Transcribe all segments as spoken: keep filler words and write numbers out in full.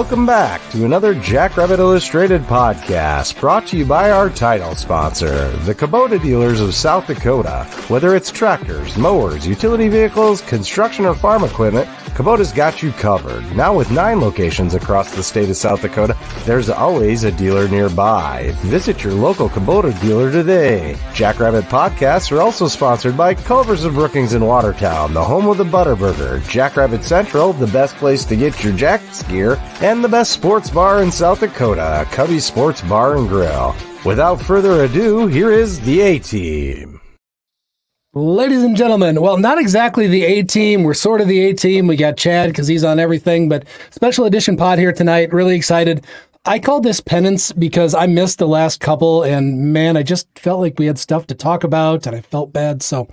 Welcome back to another Jackrabbit Illustrated podcast, brought to you by our title sponsor, the Kubota dealers of South Dakota. Whether it's tractors, mowers, utility vehicles, construction, or farm equipment, Kubota's got you covered. Now with nine locations across the state of South Dakota, there's always a dealer nearby. Visit your local Kubota dealer today. Jackrabbit podcasts are also sponsored by Culvers of Brookings in Watertown, the home of the Butterburger, Jackrabbit Central, the best place to get your Jacks gear, and the best sports bar in South Dakota, Cubby Sports Bar and Grill. Without further ado, here is the A-Team. Ladies and gentlemen, well, not exactly the A-Team. We're sort of the A-Team. We got Chad because he's on everything, but special edition pod here tonight. Really excited. I called this penance because I missed the last couple, and man, I just felt like we had stuff to talk about, and I felt bad. So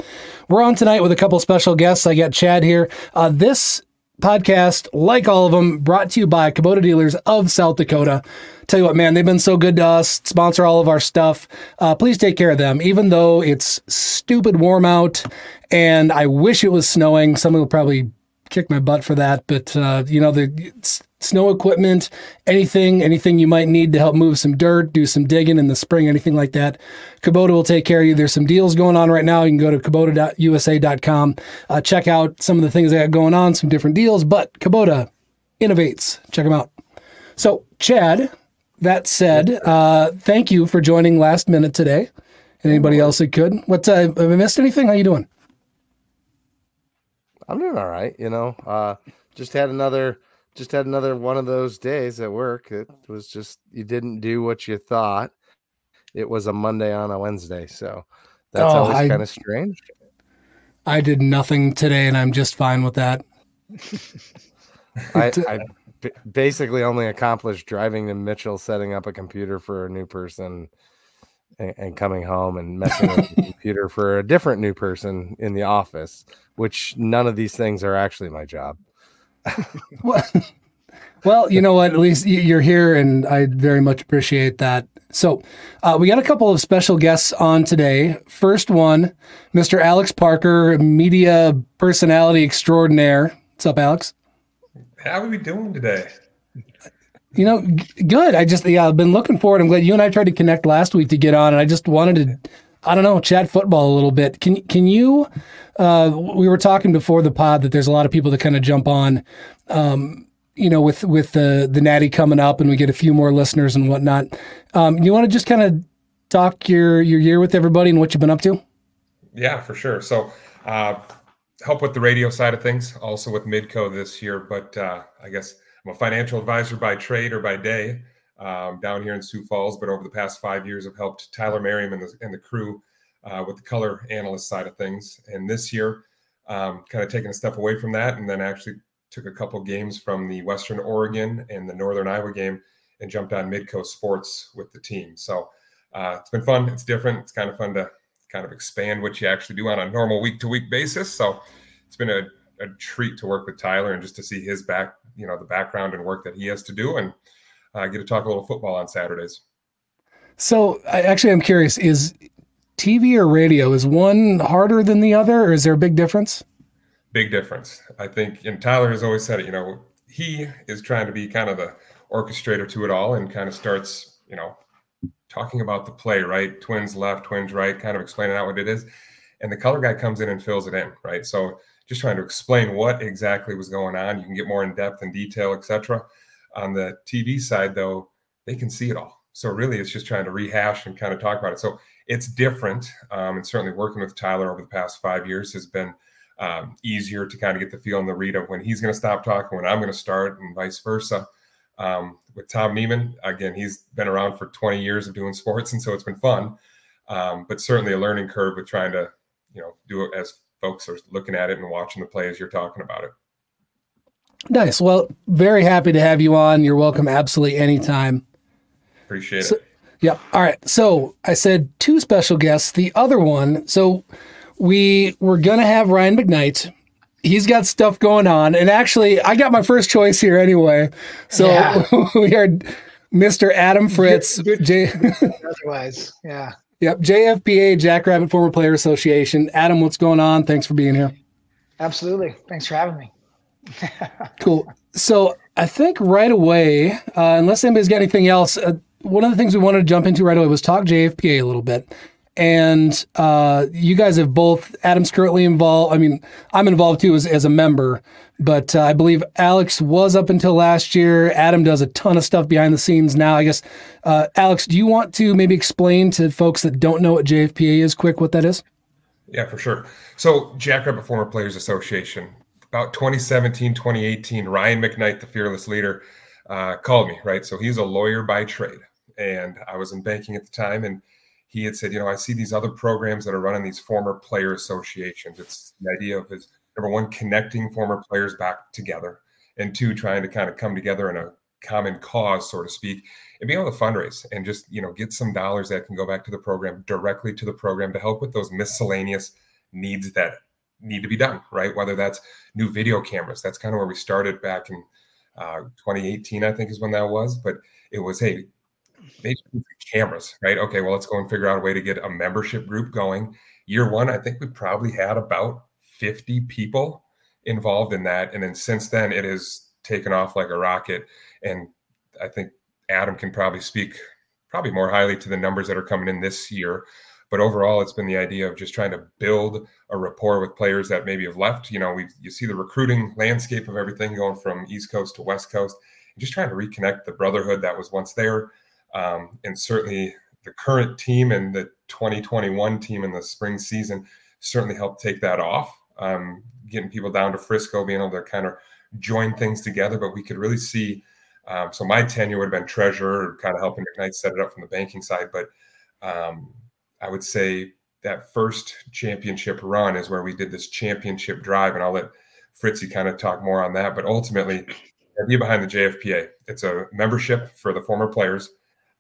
we're on tonight with a couple special guests. I got Chad here. Uh, this podcast, like all of them, brought to you by Kubota Dealers of South Dakota. Tell you what, man, they've been so good to us, sponsor all of our stuff. Uh, please take care of them, even though it's stupid warm out, and I wish it was snowing. Someone will probably kick my butt for that, but uh, you know, the snow equipment, anything, anything you might need to help move some dirt, do some digging in the spring, anything like that, Kubota will take care of you. There's some deals going on right now. You can go to kubota u s a dot com, uh, check out some of the things they got going on, some different deals, but Kubota innovates. Check them out. So, Chad, that said, uh, thank you for joining last minute today, and anybody else that could. What, uh, have I missed anything? How you doing? I'm doing all right, you know. Uh, just had another, just had another one of those days at work. It was just, you didn't do what you thought. It was a Monday on a Wednesday, so that's oh, always kind of strange. I did nothing today, and I'm just fine with that. I, I b- basically only accomplished driving to Mitchell, setting up a computer for a new person, and, and coming home and messing with the computer for a different new person in the office, which none of these things are actually my job. Well, you know what? At least you're here, and I very much appreciate that. So uh, we got a couple of special guests on today. First one, Mister Alex Parker, media personality extraordinaire. What's up, Alex? How are we doing today? You know, g- good. I just, yeah, I've been looking forward. I'm glad you and I tried to connect last week to get on, and I just wanted to, I don't know, chat football a little bit. Can can you, uh, we were talking before the pod that there's a lot of people that kind of jump on, um, you know, with, with the, the natty coming up, and we get a few more listeners and whatnot. Um, you want to just kind of talk your, your year with everybody and what you've been up to? Yeah, for sure. So, uh, help with the radio side of things, also with Midco this year, but uh, I guess I'm a financial advisor by trade or by day. Um, down here in Sioux Falls, but over the past five years, I've helped Tyler Merriam and the, and the crew uh, with the color analyst side of things. And this year, um, kind of taking a step away from that, and then actually took a couple games from the Western Oregon and the Northern Iowa game and jumped on Midco Sports with the team. So uh, it's been fun. It's different. It's kind of fun to kind of expand what you actually do on a normal week-to-week basis. So it's been a, a treat to work with Tyler and just to see his back, you know, the background and work that he has to do, and I get to talk a little football on Saturdays. So I actually, I'm curious, is T V or radio, is one harder than the other, or is there a big difference? Big difference. I think, and Tyler has always said it, you know, he is trying to be kind of the orchestrator to it all, and kind of starts, you know, talking about the play, right? Twins left, twins right, kind of explaining out what it is. And the color guy comes in and fills it in, right? So just trying to explain what exactly was going on. You can get more in depth and detail, et cetera. On the T V side, though, they can see it all. So really, it's just trying to rehash and kind of talk about it. So it's different. Um, and certainly working with Tyler over the past five years has been um, easier to kind of get the feel and the read of when he's going to stop talking, when I'm going to start, and vice versa. Um, with Tom Neiman, again, he's been around for twenty years of doing sports, and so it's been fun. Um, but certainly a learning curve with trying to, you know, do it as folks are looking at it and watching the play as you're talking about it. Nice. Well, very happy to have you on. You're welcome absolutely anytime. Appreciate so, it. Yeah. All right. So I said two special guests. The other one, so we were going to have Ryan McKnight. He's got stuff going on. And actually, I got my first choice here anyway. So yeah. We heard Mister Adam Fritz. J- Otherwise, yeah. Yep. J F P A, Jackrabbit Former Player Association. Adam, what's going on? Thanks for being here. Absolutely. Thanks for having me. Cool. So I think right away, uh, unless anybody's got anything else, uh, one of the things we wanted to jump into right away was talk J F P A a little bit. And uh, you guys have both, Adam's currently involved. I mean, I'm involved too as, as a member, but uh, I believe Alex was up until last year. Adam does a ton of stuff behind the scenes now, I guess. Uh, Alex, do you want to maybe explain to folks that don't know what J F P A is quick, what that is? Yeah, for sure. So Jackrabbit Former Players Association, about twenty seventeen, twenty eighteen, Ryan McKnight, the fearless leader, uh, called me, right? So he's a lawyer by trade. And I was in banking at the time, and he had said, you know, I see these other programs that are running these former player associations. It's the idea of, is number one, connecting former players back together, and two, trying to kind of come together in a common cause, so to speak, and be able to fundraise and just, you know, get some dollars that can go back to the program, directly to the program, to help with those miscellaneous needs that need to be done, right? Whether that's new video cameras, that's kind of where we started back in uh, twenty eighteen, I think is when that was. But it was, hey, maybe cameras, right? Okay, well, let's go and figure out a way to get a membership group going. Year one, I think we probably had about fifty people involved in that. And then since then, it has taken off like a rocket. And I think Adam can probably speak probably more highly to the numbers that are coming in this year. But overall, it's been the idea of just trying to build a rapport with players that maybe have left. You know, we you see the recruiting landscape of everything going from East Coast to West Coast, and just trying to reconnect the brotherhood that was once there. Um, and certainly the current team and the twenty twenty-one team in the spring season certainly helped take that off, um, getting people down to Frisco, being able to kind of join things together. But we could really see, um, so my tenure would have been treasurer, kind of helping McKnight set it up from the banking side. But um, I would say that first championship run is where we did this championship drive, and I'll let Fritzy kind of talk more on that. But ultimately, the idea behind the J F P A, it's a membership for the former players.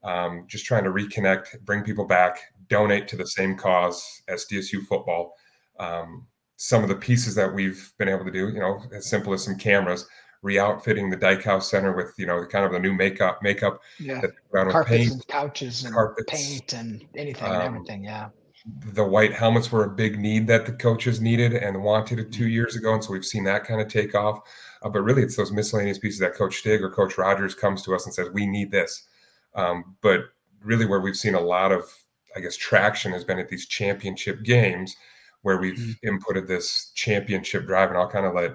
Um, just trying to reconnect, bring people back, donate to the same cause as D S U football. Um, some of the pieces that we've been able to do, you know, as simple as some cameras, re-outfitting the Dyke House Center with, you know, kind of the new makeup, makeup, yeah, that around carpets with paint, and couches and carpets, paint and anything and um, everything. Yeah. The white helmets were a big need that the coaches needed and wanted it two years ago. And so we've seen that kind of take off, uh, but really it's those miscellaneous pieces that Coach Stig or Coach Rogers comes to us and says, we need this. Um, but really where we've seen a lot of, I guess, traction has been at these championship games where we've mm-hmm. inputted this championship drive, and I'll kind of let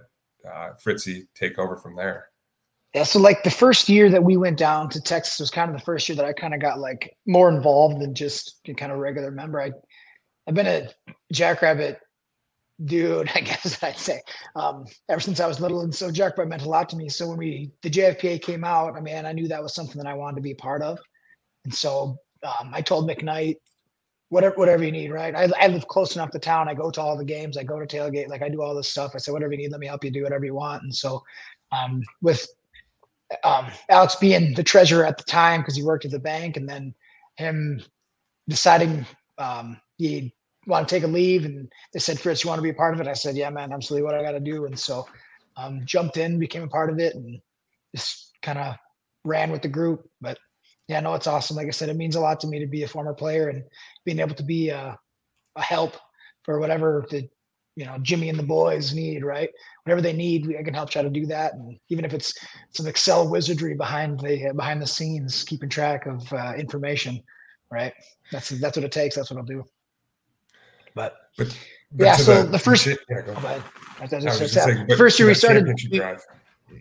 uh, Fritzy take over from there. Yeah. So like the first year that we went down to Texas was kind of the first year that I kind of got like more involved than just kind of regular member. I, I've been a Jackrabbit dude, I guess I'd say, um, ever since I was little. And so Jackrabbit meant a lot to me. So when we, the J F P A came out, I mean, I knew that was something that I wanted to be a part of. And so um, I told McKnight, whatever, whatever you need, right? I, I live close enough to town. I go to all the games. I go to tailgate. Like I do all this stuff. I said, whatever you need, let me help you do whatever you want. And so um, with um, Alex being the treasurer at the time, because he worked at the bank, and then him deciding um, he'd want to take a leave, and they said, Fritz, you want to be a part of it? I said, yeah, man, absolutely, what I got to do. And so um, jumped in, became a part of it, and just kind of ran with the group. But yeah, no, it's awesome. Like I said, it means a lot to me to be a former player and being able to be a, a help for whatever the, you know, Jimmy and the boys need, right? Whatever they need, I can help try to do that. And even if it's some Excel wizardry behind the, behind the scenes, keeping track of uh, information, right? That's, that's what it takes. That's what I'll do. But, but, but yeah, so the, the first yeah, go ahead. The first year we started. We,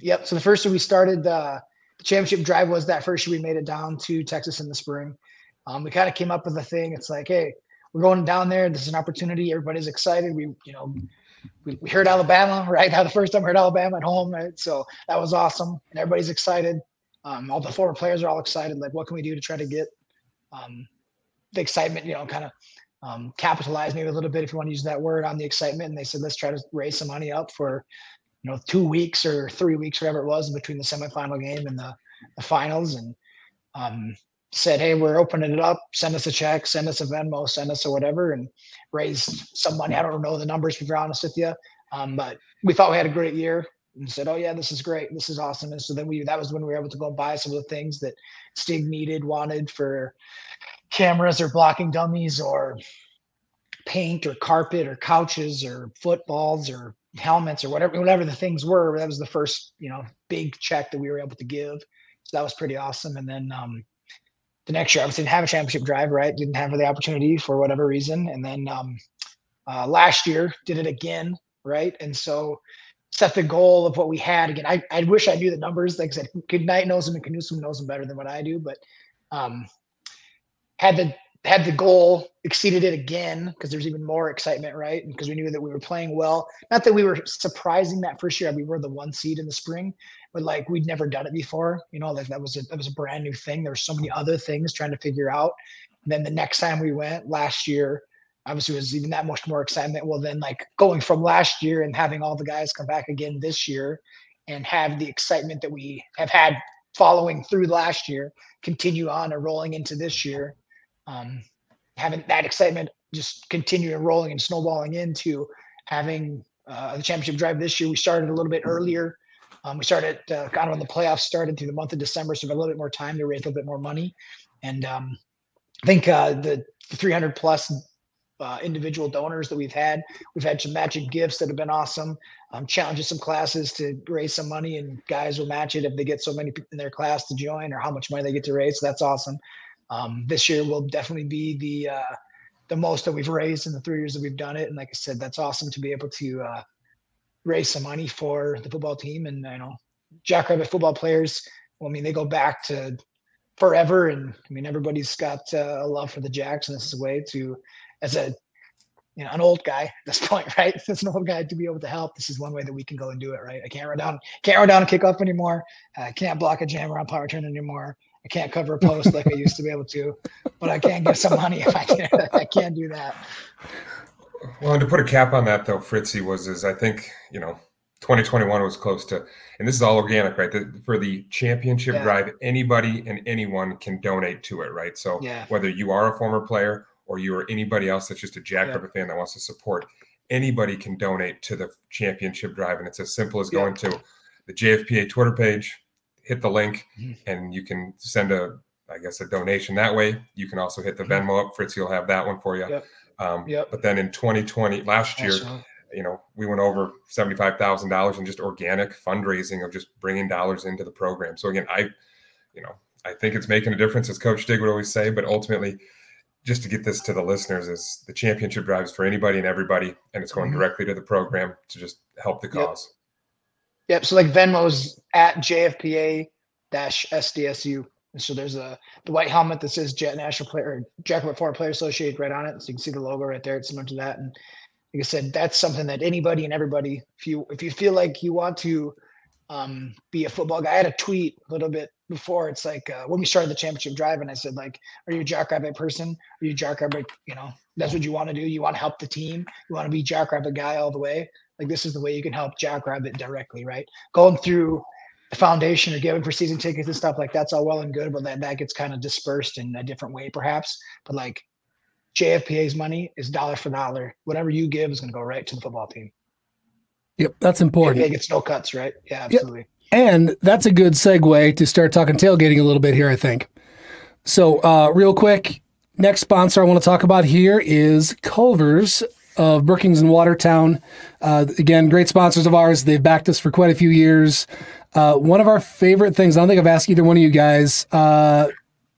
yep. So the first year we started uh, the championship drive was that first year we made it down to Texas in the spring. Um, we kind of came up with a thing. It's like, hey, we're going down there. This is an opportunity. Everybody's excited. We, you know, we, we heard Alabama, right? How the first time we heard Alabama at home, right? So that was awesome, and everybody's excited. Um, all the former players are all excited. Like, what can we do to try to get um, the excitement? You know, kind of. Um, capitalize maybe a little bit, if you want to use that word, on the excitement. And they said, let's try to raise some money up for, you know, two weeks or three weeks, whatever it was, between the semifinal game and the, the finals. And um, said, hey, we're opening it up. Send us a check, send us a Venmo, send us a whatever, and raise some money. I don't know the numbers, to be honest with you, um, but we thought we had a great year and said, oh yeah, this is great. This is awesome. And so then we, that was when we were able to go and buy some of the things that Stig needed, wanted for cameras or blocking dummies or paint or carpet or couches or footballs or helmets or whatever, whatever the things were. That was the first, you know, big check that we were able to give. So that was pretty awesome. And then um, the next year, obviously didn't have a championship drive, right? Didn't have the opportunity for whatever reason. And then um, uh, last year did it again, right? And so set the goal of what we had again. I, I wish I knew the numbers. Like I said, Goodnight knows them and Knudsen knows them better than what I do, but um, had the had the goal, exceeded it again, because there's even more excitement, right? And because we knew that we were playing well. Not that we were surprising that first year. We were the one seed in the spring, but like we'd never done it before. You know, like that was a, that was a brand new thing. There were so many other things trying to figure out. And then the next time we went last year, obviously it was even that much more excitement. Well, then like going from last year and having all the guys come back again this year and have the excitement that we have had following through last year, continue on and rolling into this year. Um, having that excitement just continue rolling and snowballing into having uh, the championship drive this year. We started a little bit earlier. Um, we started uh, kind of when the playoffs started through the month of December, so we had a little bit more time to raise a little bit more money. And um, I think uh, the three hundred plus uh, individual donors that we've had, we've had some matching gifts that have been awesome. Um, challenges some classes to raise some money, and guys will match it if they get so many people in their class to join or how much money they get to raise. So that's awesome. Um, this year will definitely be the uh, the most that we've raised in the three years that we've done it. And like I said, that's awesome to be able to uh, raise some money for the football team. And I know Jackrabbit football players, well, I mean, they go back to forever. And I mean, everybody's got uh, a love for the Jacks. And this is a way to, as a, you know, an old guy at this point, right? As an old guy to be able to help, this is one way that we can go and do it, right? I can't run down, can't run down a kickoff anymore. I can't block a jammer on power turn anymore. I can't cover a post like I used to be able to, but I can get some money if I can. I can do that. Well, and to put a cap on that, though, Fritzy, was is I think, you know, twenty twenty-one was close to, and this is all organic, right? The, for the championship yeah. drive, anybody and anyone can donate to it, right? So yeah. whether you are a former player or you are anybody else that's just a Jackrabbit yeah. fan that wants to support, anybody can donate to the championship drive. And it's as simple as yeah. going to the J F P A Twitter page, hit the link, and you can send a, I guess, a donation that way. You can also hit the Venmo up. Fritz, you'll have that one for you. Yep. Um, yep. But then in twenty twenty, last year, awesome. you know, we went over seventy-five thousand dollars in just organic fundraising of just bringing dollars into the program. So again, I, you know, I think it's making a difference, as Coach Stig would always say, but ultimately, just to get this to the listeners, is the championship drives for anybody and everybody, and it's going mm-hmm. directly to the program to just help the cause. Yep. Yep. So like Venmo's at J F P A S D S U. And so there's a the white helmet that says Jet National Player or Jackrabbit Former Player Association right on it. So you can see the logo right there. It's similar to that. And like I said, that's something that anybody and everybody, if you if you feel like you want to um, be a football guy, I had a tweet a little bit before. It's like uh, when we started the championship drive, and I said, like, are you a Jackrabbit person? Are you a Jackrabbit? You know, that's what you want to do. You want to help the team. You want to be Jackrabbit guy all the way. Like, this is the way you can help Jackrabbit directly, right? Going through the foundation or giving for season tickets and stuff, like, that's all well and good, but that, that gets kind of dispersed in a different way perhaps. But like J F P A's money is dollar for dollar. Whatever you give is going to go right to the football team. Yep, that's important. It gets no cuts, right? Yeah, absolutely. Yep. And that's a good segue to start talking tailgating a little bit here, I think. So uh, real quick, next sponsor I want to talk about here is Culvers of Brookings and Watertown. Uh, again, great sponsors of ours. They've backed us for quite a few years. Uh, one of our favorite things, I don't think I've asked either one of you guys, uh,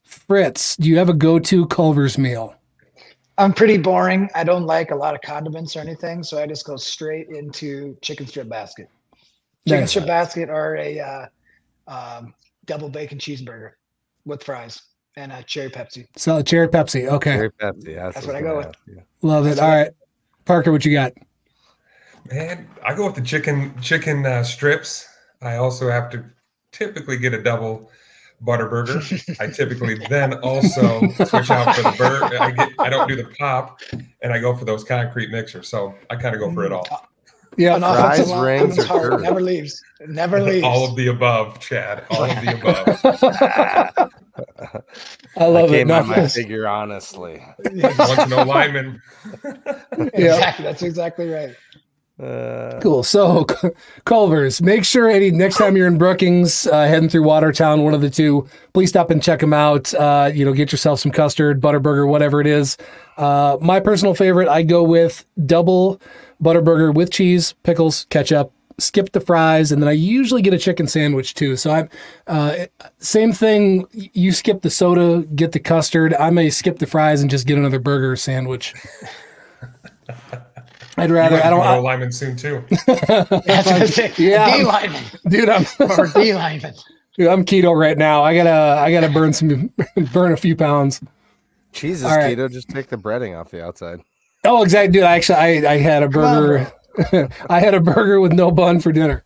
Fritz, do you have a go-to Culver's meal? I'm pretty boring. I don't like a lot of condiments or anything, so I just go straight into chicken strip basket. Chicken nice. strip basket or a uh, um, double bacon cheeseburger with fries. And a cherry Pepsi. So a cherry Pepsi, okay. Cherry Pepsi, that's, that's what I go with. Yeah. Love it. All right. Parker, what you got? Man, I go with the chicken chicken uh, strips. I also have to typically get a double butter burger. I typically then also switch out for the burger. I, get, I don't do the pop, and I go for those concrete mixers. So I kind of go for it all. Yeah, fries, rings, or never leaves. It never leaves. All of the above, Chad. All of the above. I love I it. Came out my figure, honestly. Yeah. Once no lineman. Yeah, exactly. That's exactly right. Uh, cool. So, Culver's. Make sure any next time you're in Brookings, uh, heading through Watertown, one of the two, please stop and check them out. Uh, you know, get yourself some custard, butterburger, whatever it is. Uh, my personal favorite, I go with double butterburger with cheese, pickles, ketchup, skip the fries, and then I usually get a chicken sandwich too. So I'm uh, same thing. You skip the soda, get the custard. I may skip the fries and just get another burger or sandwich. I'd rather. I don't. I, lineman soon too. That's I, it. Yeah, D lineman, dude. I'm or D lineman. Dude, I'm keto right now. I gotta. I gotta burn some. burn a few pounds. Jesus, right. Keto. Just take the breading off the outside. Oh, exactly, dude. I actually, I, I had a burger. I had a burger with no bun for dinner.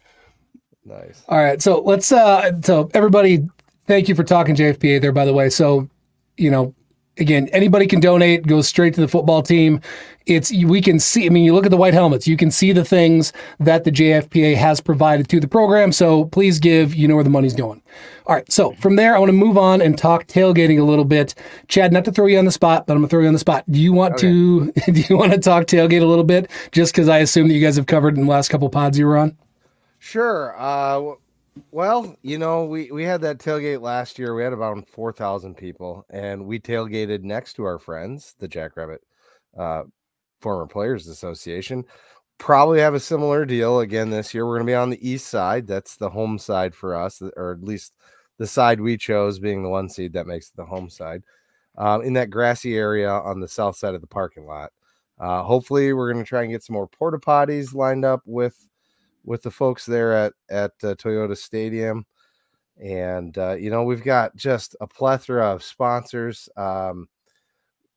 Nice. All right. So let's, uh, so everybody, thank you for talking J F P A there, by the way. So, you know, again, anybody can donate, goes straight to the football team. It's, we can see, I mean, you look at the white helmets, you can see the things that the J F P A has provided to the program. So please give, you know where the money's going. All right. So from there, I want to move on and talk tailgating a little bit. Chad, not to throw you on the spot, but I'm gonna throw you on the spot. Do you want okay. to, do you want to talk tailgate a little bit? Just cause I assume that you guys have covered in the last couple pods you were on. Sure. Uh, Well, you know, we, we had that tailgate last year. We had about four thousand people, and we tailgated next to our friends, the Jackrabbit uh, Former Players Association. Probably have a similar deal again this year. We're going to be on the east side. That's the home side for us, or at least the side we chose, being the one seed that makes it the home side, uh, in that grassy area on the south side of the parking lot. Uh, hopefully, we're going to try and get some more porta potties lined up with with the folks there at, at uh, Toyota Stadium. And, uh, you know, we've got just a plethora of sponsors. Um,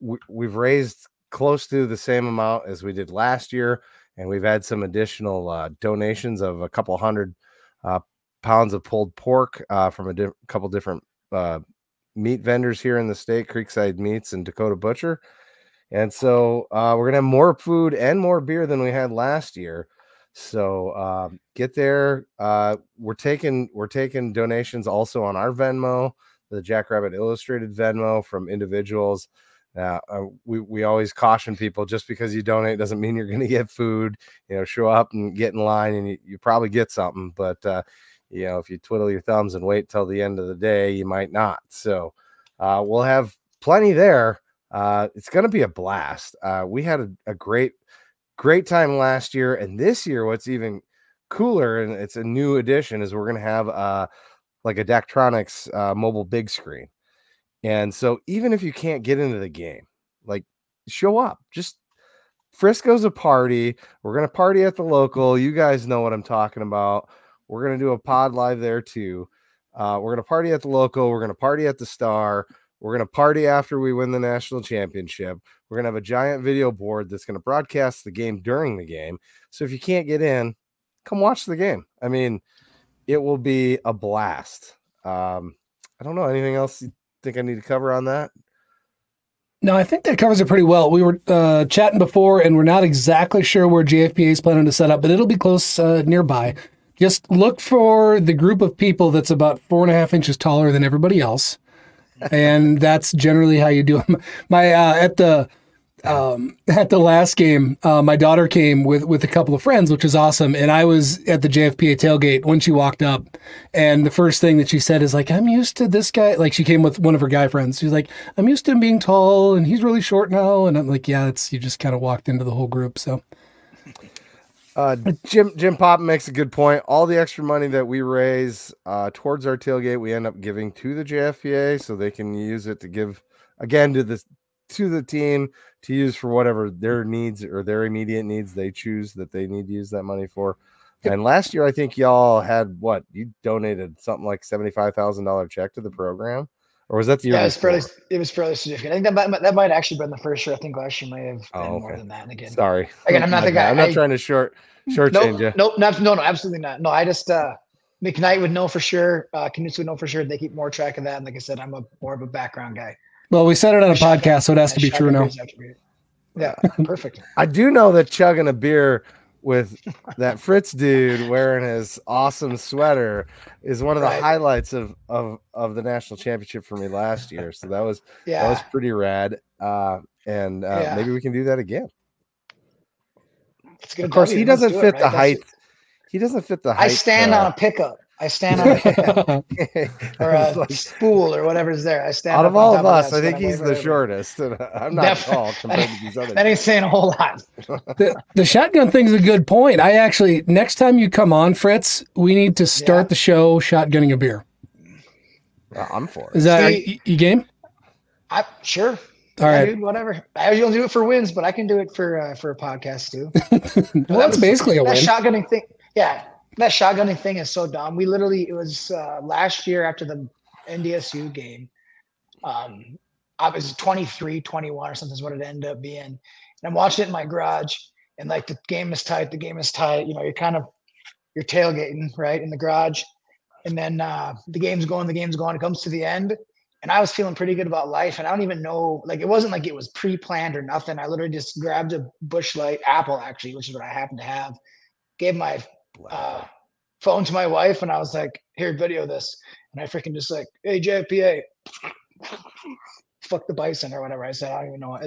we, we've raised close to the same amount as we did last year. And we've had some additional uh, donations of a couple hundred uh, pounds of pulled pork uh, from a di- couple different uh, meat vendors here in the state, Creekside Meats and Dakota Butcher. And so uh, we're going to have more food and more beer than we had last year. So uh, get there. Uh, we're taking we're taking donations also on our Venmo, the Jackrabbit Illustrated Venmo, from individuals. Uh, we we always caution people, just because you donate doesn't mean you're going to get food. You know, show up and get in line, and you, you probably get something. But uh, you know, if you twiddle your thumbs and wait till the end of the day, you might not. So uh, we'll have plenty there. Uh, it's going to be a blast. Uh, we had a, a great. Great time last year, and this year what's even cooler, and it's a new addition, is we're going to have uh, like a Daktronics uh, mobile big screen. And so even if you can't get into the game, like, show up. Just Frisco's a party. We're going to party at the local. You guys know what I'm talking about. We're going to do a pod live there too. Uh, we're going to party at the local. We're going to party at the Star. We're going to party after we win the national championship. We're going to have a giant video board that's going to broadcast the game during the game. So if you can't get in, come watch the game. I mean, it will be a blast. Um, I don't know. Anything else you think I need to cover on that? No, I think that covers it pretty well. We were uh, chatting before, and we're not exactly sure where J F P A is planning to set up, but it'll be close uh, nearby. Just look for the group of people that's about four and a half inches taller than everybody else. And that's generally how you do them. My uh, at the um, at the last game, uh, my daughter came with with a couple of friends, which was awesome. And I was at the J F P A tailgate when she walked up, and the first thing that she said is like, "I'm used to this guy." Like, she came with one of her guy friends. She's like, "I'm used to him being tall, and he's really short now." And I'm like, "Yeah, it's you just kind of walked into the whole group." So uh, Jim Jim Pop makes a good point. All the extra money that we raise uh, towards our tailgate, we end up giving to the J F P A, so they can use it to give again to the to the team to use for whatever their needs or their immediate needs they choose that they need to use that money for. And last year, I think y'all had what you donated something like seventy-five thousand dollars check to the program, or was that the year? Yeah, it was fairly it was fairly significant. I think that might, that might actually been the first year. I think last year might have been oh, okay. more than that. And again, sorry, again, I'm not the guy. I'm not I, trying to short. Short nope, change, yeah. Nope, not, no, no, absolutely not. No, I just uh, McKnight would know for sure. Uh, Knutson would know for sure. They keep more track of that. And like I said, I'm a more of a background guy. Well, we said it on a I podcast, so it has I to be true now. Yeah, perfect. I do know that chugging a beer with that Fritz dude wearing his awesome sweater is one of the right. highlights of, of of the national championship for me last year. So that was yeah. that was pretty rad. Uh, and uh, yeah. maybe we can do that again. Of course, he doesn't fit the height. He doesn't fit the height. I stand on a pickup. I stand on a or a like, spool or whatever's there. I stand out of all of us. I think he's the over. shortest. I'm not tall compared to these others. That ain't saying a whole lot. the, the shotgun thing's a good point. I actually, next time you come on, Fritz, we need to start yeah. the show shotgunning a beer. Well, I'm for it. Is that See, you, you game? I sure. All yeah, right, dude, whatever. I usually do it for wins, but I can do it for uh, for a podcast too. well, well, that's basically a that win. Shotgunning thing, yeah. That shotgunning thing is so dumb. We literally, it was uh, last year after the N D S U game. Um, I was twenty-three, twenty-one or something is what it ended up being. And I'm watching it in my garage and like the game is tight. The game is tight. You know, you're kind of, you're tailgating right in the garage. And then uh, the game's going, the game's going, it comes to the end. And I was feeling pretty good about life. And I don't even know, like, it wasn't like it was pre-planned or nothing. I literally just grabbed a Bush Light apple actually, which is what I happened to have. Gave my, Uh, phone to my wife and I was like, here, video this. And I freaking just like, hey, J P A, fuck the bison or whatever I said. I don't even know. I,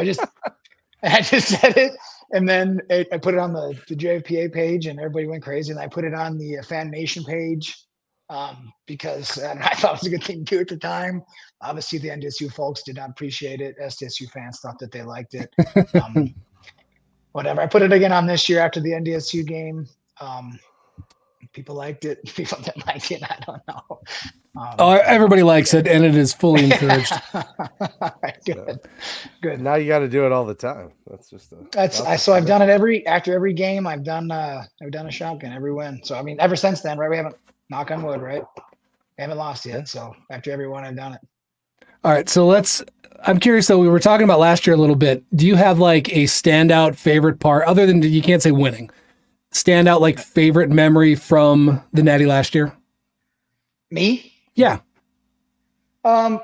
I just I just said it. And then it, I put it on the, the J P A page and everybody went crazy. And I put it on the uh, Fan Nation page um, because and I thought it was a good thing to do at the time. Obviously, the N D S U folks did not appreciate it. S D S U fans thought that they liked it. Um, whatever. I put it again on this year after the N D S U game. Um, people liked it. People didn't like it. I don't know. Um, oh, everybody likes it, and it is fully encouraged. Good. Good. Now you got to do it all the time. That's just a, that's. I, so I've done it every after every game. I've done. Uh, I've done a shotgun every win. So I mean, ever since then, right? We haven't. Knock on wood, right? We haven't lost yet. So after every one, I've done it. All right. So let's. I'm curious though. We were talking about last year a little bit. Do you have like a standout favorite part other than you can't say winning? Stand out like favorite memory from the Natty last year? Me? Yeah. Um,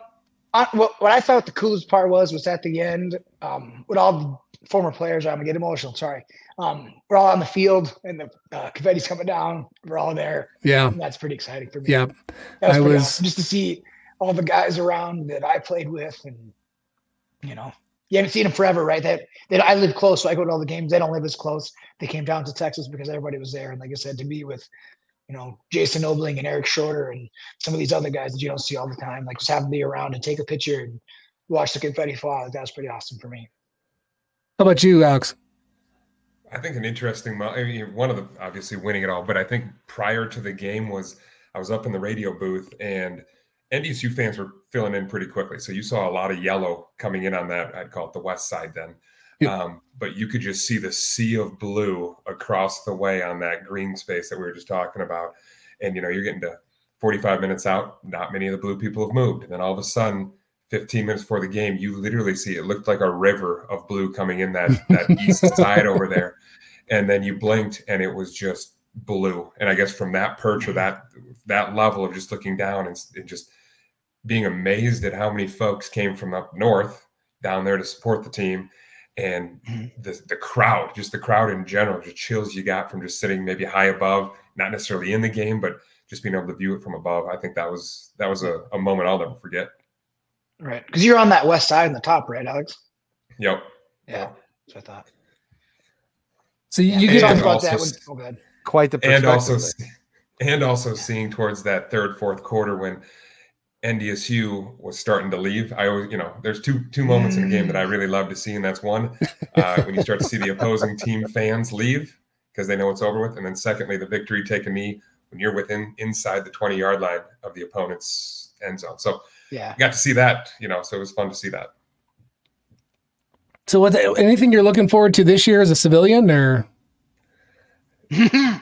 I, what, what I thought the coolest part was, was at the end, um, with all the former players, I'm gonna get emotional. Sorry. Um, we're all on the field and the uh, confetti's coming down. We're all there. Yeah. And that's pretty exciting for me. Yeah. That was I was awesome. Just to see all the guys around that I played with and, you know, you haven't seen them forever, right? That that I live close, so I go to all the games. They don't live as close. They came down to Texas because everybody was there. And like I said, to be with, you know, Jason Obling and Eric Schroeder and some of these other guys that you don't see all the time, like just having to be around and take a picture and watch the confetti fly, that was pretty awesome for me. How about you, Alex? I think an interesting, I mean, one of the obviously winning it all, but I think prior to the game was I was up in the radio booth and N D S U fans were filling in pretty quickly. So you saw a lot of yellow coming in on that. I'd call it the west side then. Yeah. Um, but you could just see the sea of blue across the way on that green space that we were just talking about. And, you know, you're getting to forty-five minutes out. Not many of the blue people have moved. And then all of a sudden, fifteen minutes before the game, you literally see it looked like a river of blue coming in that, that east side over there. And then you blinked and it was just blue. And I guess from that perch or that that level of just looking down and, and just being amazed at how many folks came from up north down there to support the team, and the the crowd, just the crowd in general, just chills you got from just sitting maybe high above, not necessarily in the game, but just being able to view it from above. I think that was that was a, a moment I'll never forget. Right, because you're on that west side in the top, right, Alex? Yep. Yeah, that's what I thought. So you, you can talk about that. When, oh, good. Quite the perspective. And also, and also yeah. seeing towards that third, fourth quarter when N D S U was starting to leave. I always, you know, there's two two moments in the game that I really love to see, and that's one uh, when you start to see the opposing team fans leave because they know it's over with, and then secondly, the victory take a knee when you're within inside the twenty-yard line of the opponent's end zone. So yeah, I got to see that, you know, so it was fun to see that. So, what anything you're looking forward to this year as a civilian, or?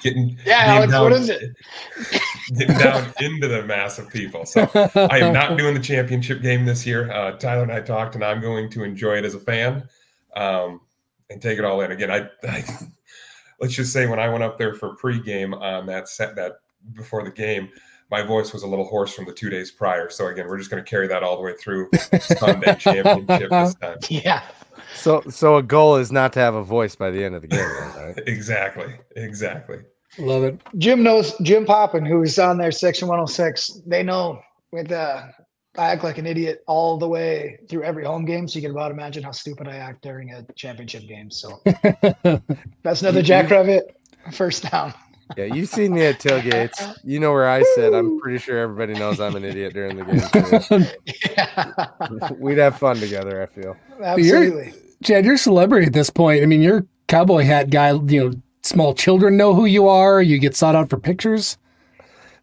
Getting, yeah, Alex, down, what is it? Getting down into the mass of people. So I am not doing the championship game this year. Uh, Tyler and I talked, and I'm going to enjoy it as a fan um, and take it all in. Again, I, I let's just say when I went up there for pregame on that set that before the game, my voice was a little hoarse from the two days prior. So again, we're just going to carry that all the way through Sunday championship this time. Yeah. So, so a goal is not to have a voice by the end of the game, right? Exactly, exactly. Love it. Jim knows Jim Poppin, who is on their Section one oh six. They know with uh, I act like an idiot all the way through every home game, so you can about imagine how stupid I act during a championship game. So that's another Jackrabbit first down. Yeah, you've seen me at tailgates. You know where I sit. I'm pretty sure everybody knows I'm an idiot during the game. Yeah. We'd have fun together, I feel. Absolutely. You're, Chad, you're a celebrity at this point. I mean, you're a cowboy hat guy. You know, small children know who you are. You get sought out for pictures.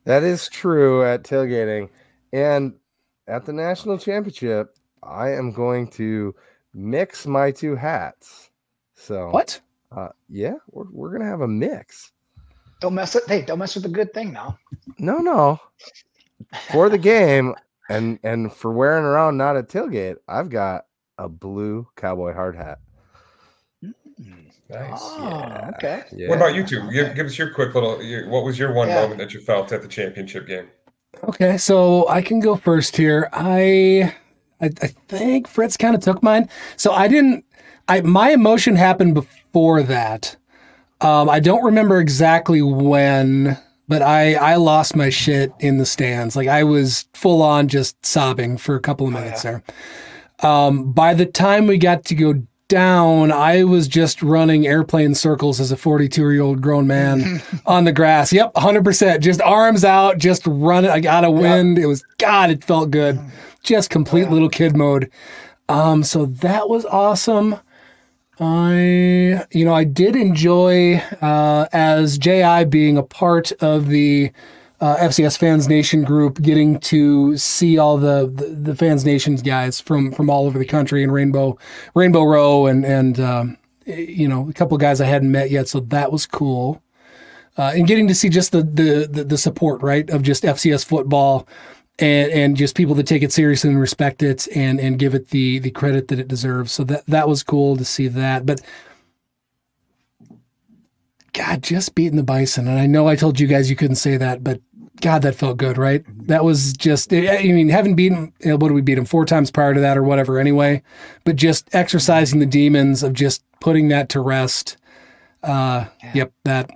That is true at tailgating. And at the national championship, I am going to mix my two hats. So what? Uh, yeah, we're we're gonna have a mix. Don't mess with hey, don't mess with a good thing now. No, no. For the game and and for wearing around not a tailgate, I've got a blue cowboy hard hat. Mm-hmm. Nice. Oh, yeah. Okay. Yeah. What about you two? Give, give us your quick little. Your, what was your one yeah. moment that you felt at the championship game? Okay, so I can go first here. I, I, I think Fritz kind of took mine. So I didn't. I my emotion happened before that. Um, I don't remember exactly when, but I, I lost my shit in the stands. Like I was full on just sobbing for a couple of minutes oh, yeah. there. Um, by the time we got to go down, I was just running airplane circles as a forty-two-year-old grown man on the grass. Yep, one hundred percent. Just arms out, just running. I got a wind. Yep. It was, God, it felt good. Just complete wow. little kid mode. Um, so that was awesome. I, you know, I did enjoy uh, as J I being a part of the uh, F C S Fans Nation group, getting to see all the, the, the Fans Nations guys from, from all over the country and Rainbow Rainbow Row and, and um, you know, a couple guys I hadn't met yet. So that was cool. Uh, and getting to see just the, the, the, the support, right, of just F C S football and, and just people that take it seriously and respect it and, and give it the, the credit that it deserves. So that, that was cool to see that. But God, just beating the Bison. And I know I told you guys you couldn't say that, but God, that felt good, right? That was just, I mean, having beaten, what did we beat him four times prior to that or whatever anyway, but just exercising the demons of just putting that to rest. Uh, yeah. Yep. That,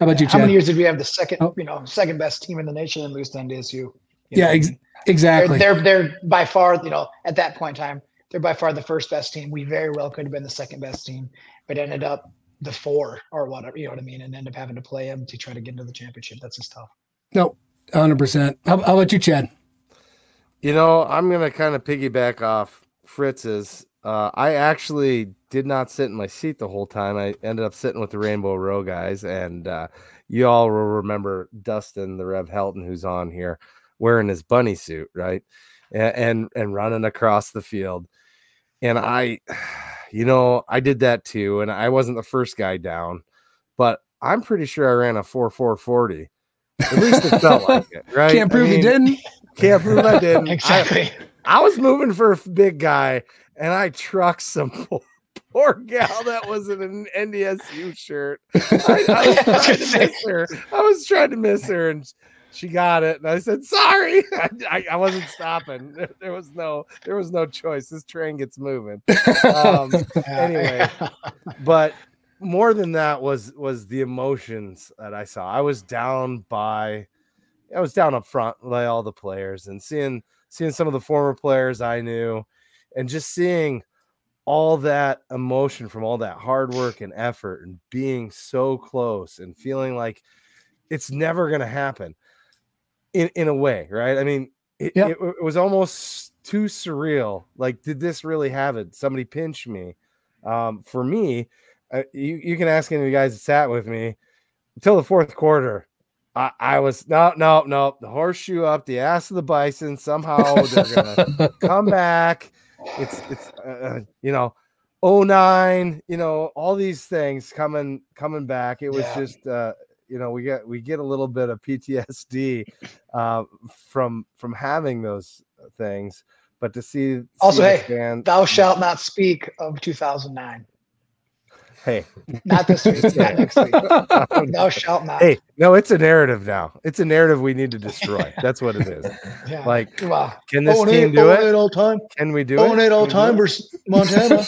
How about you, Chad? How many years did we have the second, oh. you know, second best team in the nation and lose to N D S U? You yeah, know, ex- exactly. They're, they're they're by far, you know, at that point in time, they're by far the first best team. We very well could have been the second best team, but ended up the four or whatever, you know what I mean, and end up having to play them to try to get into the championship. That's just tough. No, one hundred percent. How, how about you, Chad? You know, I'm going to kind of piggyback off Fritz's. Uh, I actually did not sit in my seat the whole time. I ended up sitting with the Rainbow Row guys, and uh, you all will remember Dustin, the Rev Helton, who's on here, wearing his bunny suit, right, and and, and running across the field. And I, you know, I did that too, and I wasn't the first guy down, but I'm pretty sure I ran a four four forty. At least it felt like it, right? Can't prove I mean, you didn't. Can't prove I didn't. Exactly. I, I was moving for a big guy, and I trucked some poor, poor gal that was in an N D S U shirt. I, I, was trying to miss her. I was trying to miss her, and she got it. And I said, sorry. I, I, I wasn't stopping. There, there was no there was no choice. This train gets moving. Um, anyway, but more than that was was the emotions that I saw. I was down by – I was down up front by all the players and seeing seeing some of the former players I knew. And just seeing all that emotion from all that hard work and effort and being so close and feeling like it's never going to happen in, in a way, right? I mean, it, yeah. it, it was almost too surreal. Like, did this really happen? Somebody pinch me. Um, for me, uh, you, you can ask any of you guys that sat with me until the fourth quarter. I, I was no, no, no. The horseshoe up the ass of the Bison. Somehow they're going to come back. It's, it's, uh, you know, oh nine, you know, all these things coming, coming back. It was yeah. just, uh, you know, we get, we get a little bit of P T S D, uh, from, from having those things, but to see. Also, see hey, band, thou shalt not speak of two thousand nine. Hey, not this week, not next week. Thou shalt not. Hey, no, it's a narrative now. It's a narrative we need to destroy. That's what it is. Yeah. Like, wow. Can this own team eight, do it? All time. Can we do own it? Eight all time versus Montana.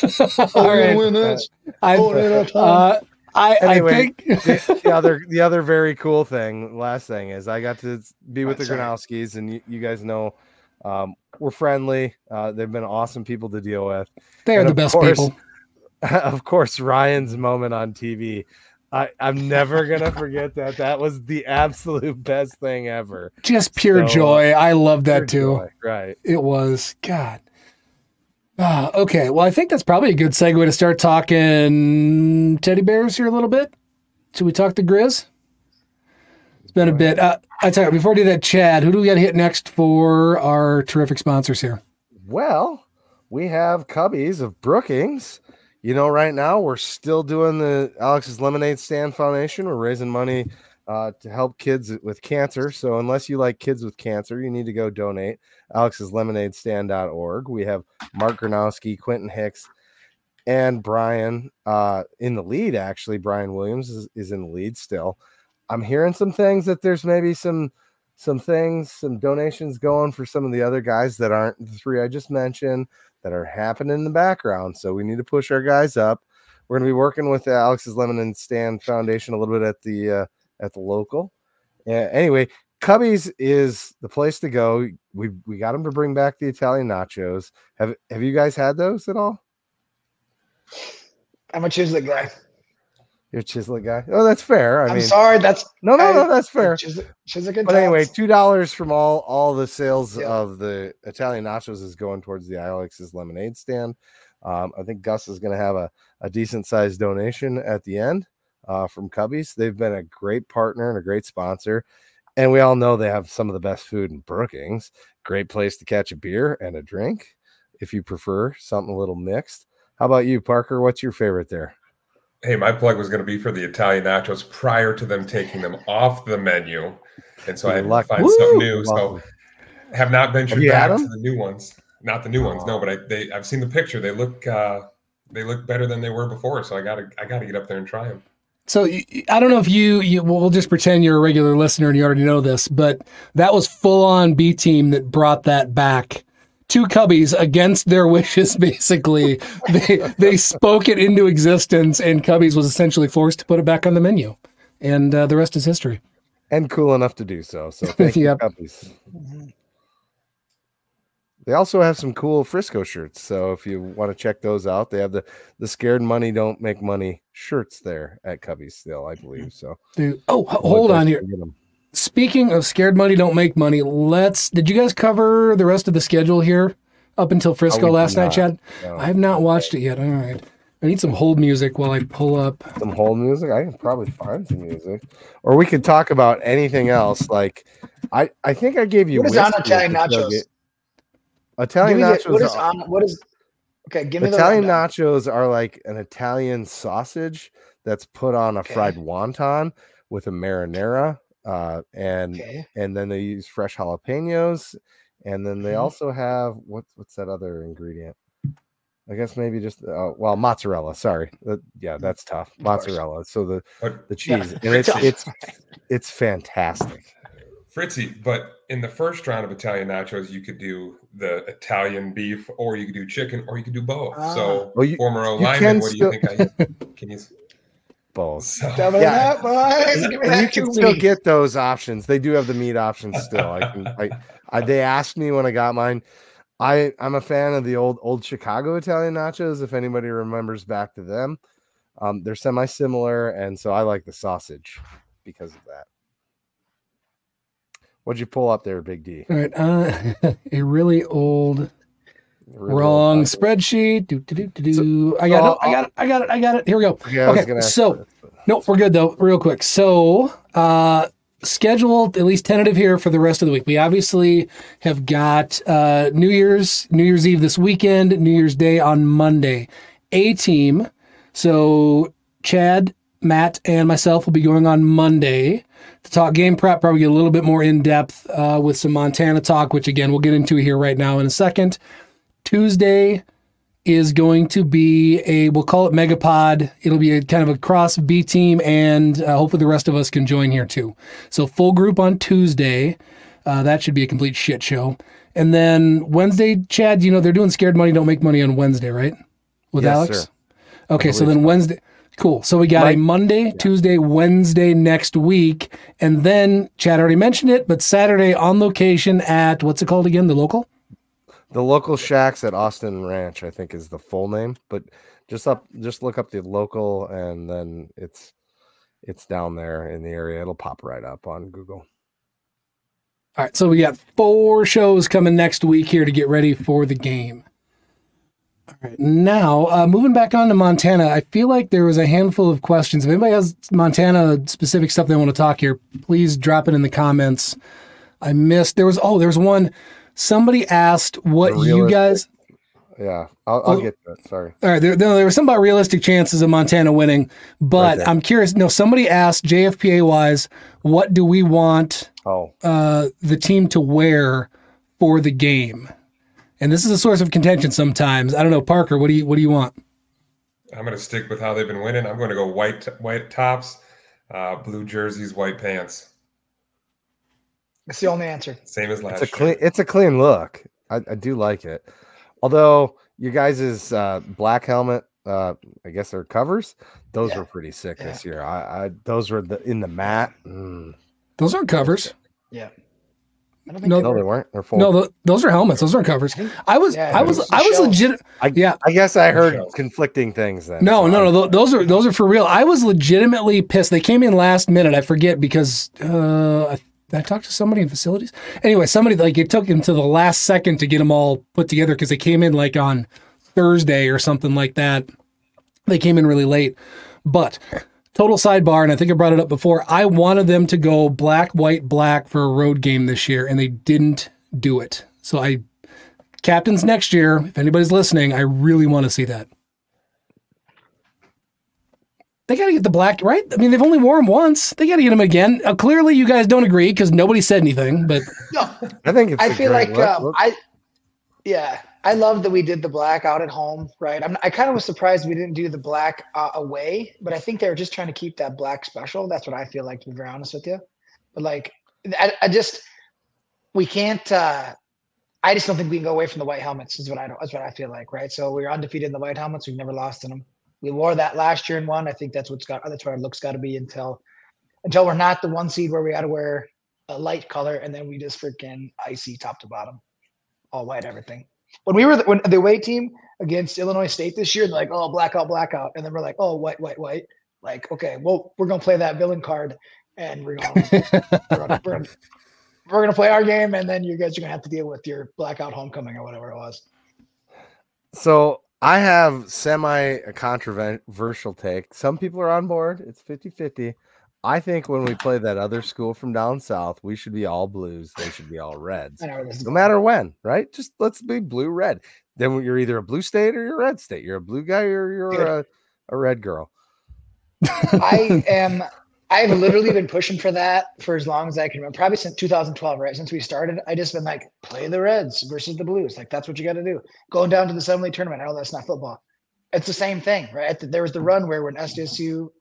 All right. Win this. I, all time. Uh, I, anyway, I think the, the other the other very cool thing, last thing is I got to be with I'm the Gronowskis, and you, you guys know um, we're friendly. Uh, they've been awesome people to deal with. They are and the best course, people. Of course, Ryan's moment on T V I, I'm never going to forget that. That was the absolute best thing ever. Just pure so, joy. I love that too. Joy, right. It was. God. Uh, okay. Well, I think that's probably a good segue to start talking teddy bears here a little bit. Should we talk to Grizz? It's been a bit. Uh, I tell you, before we do that, Chad, who do we got to hit next for our terrific sponsors here? Well, we have Cubbies of Brookings. You know, right now we're still doing the Alex's Lemonade Stand Foundation. We're raising money uh, to help kids with cancer. So unless you like kids with cancer, you need to go donate. alex's lemonade stand dot org. We have Mark Gronowski, Quentin Hicks, and Brian uh, in the lead, actually. Brian Williams is, is in the lead still. I'm hearing some things that there's maybe some some things, some donations going for some of the other guys that aren't the three I just mentioned, that are happening in the background. So we need to push our guys up. We're going to be working with the Alex's Lemonade Stand Foundation a little bit at the, uh, at the local. Uh, anyway, Cubby's is the place to go. We, we got them to bring back the Italian nachos. Have, have you guys had those at all? I'm a Chislet guy. You're a Chislet guy. Oh, that's fair. I I'm mean, sorry. That's no, no, I, no, that's fair. Chislet, Chislet but anyway, two dollars from all, all the sales yeah. of the Italian nachos is going towards the Alex's Lemonade Stand. Um, I think Gus is going to have a, a decent sized donation at the end uh, from Cubbies. They've been a great partner and a great sponsor. And we all know they have some of the best food in Brookings. Great place to catch a beer and a drink if you prefer something a little mixed. How about you, Parker? What's your favorite there? Hey, my plug was going to be for the Italian nachos prior to them taking them off the menu. And so You're I had lucky. to find Woo! something new. So have not ventured have back to the new ones. Not the new oh. ones, no, but I, they, I've seen the picture. They look uh, they look better than they were before. So I got to I gotta get up there and try them. So I don't know if you, you – we'll just pretend you're a regular listener and you already know this, but that was full-on B team that brought that back. Two Cubbies against their wishes, basically. they they spoke it into existence, and Cubbies was essentially forced to put it back on the menu. And uh, the rest is history. And cool enough to do so. So thank yep. you, Cubbies. They also have some cool Frisco shirts. So if you want to check those out, they have the, the Scared Money Don't Make Money shirts there at Cubbies still, I believe. So Dude. Oh, ho- hold on here. Speaking of Scared Money Don't Make Money, let's did you guys cover the rest of the schedule here up until Frisco oh, last not. night, Chad? No. I have not watched it yet. All right. I need some hold music while I pull up. Some hold music? I can probably find some music. Or we could talk about anything else. Like I, I think I gave you What is on Italian nachos? Italian nachos the, what is on what is okay, give me Italian the nachos are like an Italian sausage that's put on a okay. fried wonton with a marinara. Uh, and okay. and then they use fresh jalapenos, and then they also have what what's that other ingredient? I guess maybe just uh, well mozzarella. Sorry, uh, yeah, that's tough mozzarella. So the the cheese, yeah. and it's it's it's fantastic, Fritzy. But in the first round of Italian nachos, you could do the Italian beef, or you could do chicken, or you could do both. Ah. So well, you, former O lineman, what still... do you think? I can you? Balls. So, yeah. up, boys. Give me that you can still meat. Get those options. They do have the meat options still. I can. I, I, they asked me when I got mine. I I'm a fan of the old old Chicago Italian nachos. If anybody remembers back to them, um, they're semi similar, and so I like the sausage because of that. What'd you pull up there, Big D? All right, uh, a really old. Really Wrong spreadsheet. Do, do, do, do, do. So, I got it. I got it. I got it. I got it. Here we go. Yeah, okay. So, no, we're good though. Real quick. So, uh, scheduled at least tentative here for the rest of the week. We obviously have got uh, New Year's, New Year's Eve this weekend, New Year's Day on Monday. A team. So, Chad, Matt, and myself will be going on Monday to talk game prep. Probably get a little bit more in depth uh, with some Montana talk, which again we'll get into here right now in a second. Tuesday is going to be a, we'll call it Megapod. It'll be a kind of a cross B team, and uh, hopefully the rest of us can join here too. So full group on Tuesday. Uh, that should be a complete shit show. And then Wednesday, Chad, you know, they're doing Scared Money Don't Make Money on Wednesday, right? With yes, Alex? Sir. Okay, so then Wednesday. Cool. So we got right. a Monday, yeah. Tuesday, Wednesday next week. And then Chad already mentioned it, but Saturday on location at, what's it called again? The local? The local shacks at Austin Ranch, I think, is the full name. But just up, just look up the local, and then it's it's down there in the area. It'll pop right up on Google. All right, so we got four shows coming next week here to get ready for the game. All right, now uh, moving back on to Montana, I feel like there was a handful of questions. If anybody has Montana-specific stuff they want to talk here, please drop it in the comments. I missed. There was oh, there was one. Somebody asked what you guys. Yeah, I'll, I'll oh, get to it. Sorry. All right. There, no, there was something about realistic chances of Montana winning, but right I'm curious. No, somebody asked J F P A-wise, what do we want oh. uh, the team to wear for the game? And this is a source of contention sometimes. I don't know, Parker. What do you What do you want? I'm going to stick with how they've been winning. I'm going to go white white tops, uh, blue jerseys, white pants. It's the only answer. Same as last. It's a clean. Year. It's a clean look. I, I do like it. Although you guys' uh, black helmet, uh, I guess they're covers. Those yeah. were pretty sick yeah. this year. I, I those were the, in the mat. Mm. Those aren't covers. Yeah. I don't think no, they, were. they weren't. They're full. No, th- those are helmets. Those aren't covers. I was, yeah, I was, was I was legit. I, yeah. I guess I heard conflicting things then. No, so no, no. Th- those are those are for real. I was legitimately pissed. They came in last minute. I forget because uh, I. I talked to somebody in facilities. Anyway, somebody like it took them to the last second to get them all put together because they came in like on Thursday or something like that. They came in really late. But total sidebar, and I think I brought it up before, I wanted them to go black, white, black for a road game this year, and they didn't do it. So I captains next year, if anybody's listening, I really want to see that. They got to get the black, right? I mean, they've only worn them once. They got to get them again. Uh, clearly, you guys don't agree because nobody said anything. But no, I think it's I feel like look, um, look. I, yeah, I love that we did the black out at home, right? I'm, I kind of was surprised we didn't do the black uh, away, but I think they were just trying to keep that black special. That's what I feel like, to be very honest with you. But like, I, I just we can't. Uh, I just don't think we can go away from the white helmets. Is what I don't. Is what I feel like, right? So we were undefeated in the white helmets. We've never lost in them. We wore that last year and won. I think that's what's got. That's what our look's got to be until, until we're not the one seed where we got to wear a light color and then we just freaking icy top to bottom, all white everything. When we were the, when the away team against Illinois State this year, they're like, oh, blackout, blackout, and then we're like, oh, white, white, white. Like, okay, well, we're gonna play that villain card, and we're gonna we're gonna, we're gonna, we're gonna play our game, and then you guys are gonna have to deal with your blackout homecoming or whatever it was. So. I have semi-controversial take. Some people are on board. It's fifty-fifty. I think when we play that other school from down south, we should be all blues. They should be all reds. No matter when, right? Just let's be blue-red. Then you're either a blue state or you're a red state. You're a blue guy or you're a, a red girl. I am... I've literally been pushing for that for as long as I can remember, probably since two thousand twelve, right? Since we started, I just been like, play the Reds versus the Blues. Like, that's what you got to do. Going down to the Seven League tournament. I know that's not football. It's the same thing, right? There was the run where when S D S U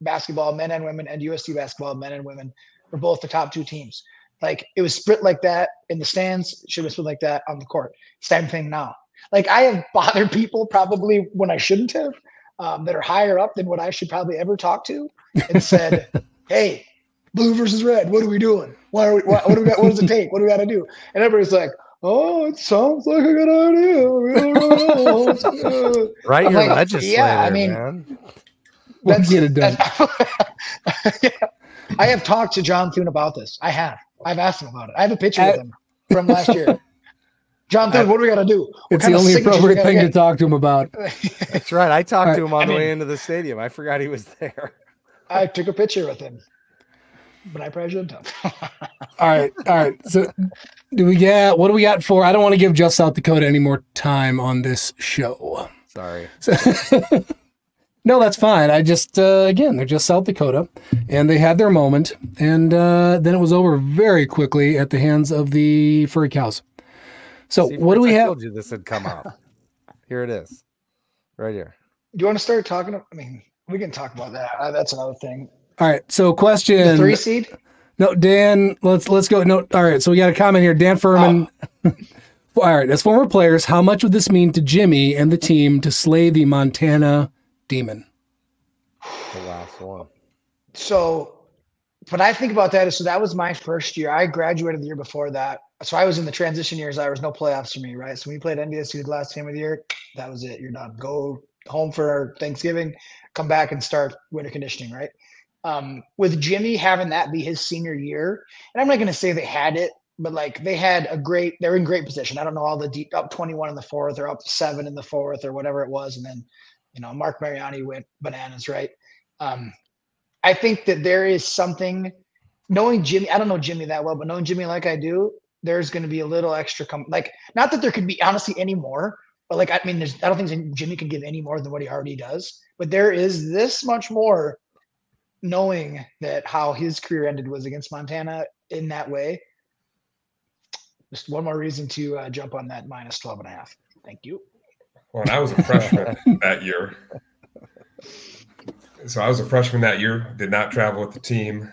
basketball, men and women, and U S C basketball, men and women, were both the top two teams. Like, it was split like that in the stands. Should have split like that on the court. Same thing now. Like, I have bothered people probably when I shouldn't have. Um, that are higher up than what I should probably ever talk to, and said, "Hey, blue versus red, what are we doing? Why are we? What, what do we got? What does it take? What do we got to do?" And everybody's like, "Oh, it sounds like a good idea." Right, your like, legislator, yeah, I mean, man. We'll that's, get it done. That's, yeah. I have talked to John Thune about this. I have. I've asked him about it. I have a picture I, of him from last year. John, Thune, what do we got to do? What it's the only appropriate thing get? to talk to him about. That's right. I talked right. to him on I the mean, way into the stadium. I forgot he was there. I took a picture with him, but I probably shouldn't have. All right. All right. So do we get, what do we got for, I don't want to give Just South Dakota any more time on this show. Sorry. So, no, that's fine. I just, uh, again, they're just South Dakota and they had their moment. And uh, then it was over very quickly at the hands of the furry cows. So See, what do we I have? I told you this had come up. Here it is, right here. Do you want to start talking? I mean, we can talk about that. Uh, that's another thing. All right. So question the three seed. No, Dan. Let's let's go. No. All right. So we got a comment here, Dan Furman. Oh. All right. As former players, how much would this mean to Jimmy and the team to slay the Montana demon? The last one. So, what I think about that is, so that was my first year. I graduated the year before that. So I was in the transition years. There was no playoffs for me, right? So we played N D S U the last game of the year. That was it. You're done. Go home for Thanksgiving. Come back and start winter conditioning, right? Um, with Jimmy having that be his senior year, and I'm not going to say they had it, but like they had a great, they're in great position. I don't know all the deep up twenty-one in the fourth or up seven in the fourth or whatever it was. And then, you know, Mark Mariani went bananas, right? Um, I think that there is something knowing Jimmy, I don't know Jimmy that well, but knowing Jimmy, like I do, there's going to be a little extra com- like, not that there could be honestly any more, but like, I mean, there's, I don't think Jimmy can give any more than what he already does, but there is this much more knowing that how his career ended was against Montana in that way. Just one more reason to uh, jump on that minus twelve and a half. Thank you. Well, and I was a freshman that year. So I was a freshman that year, did not travel with the team.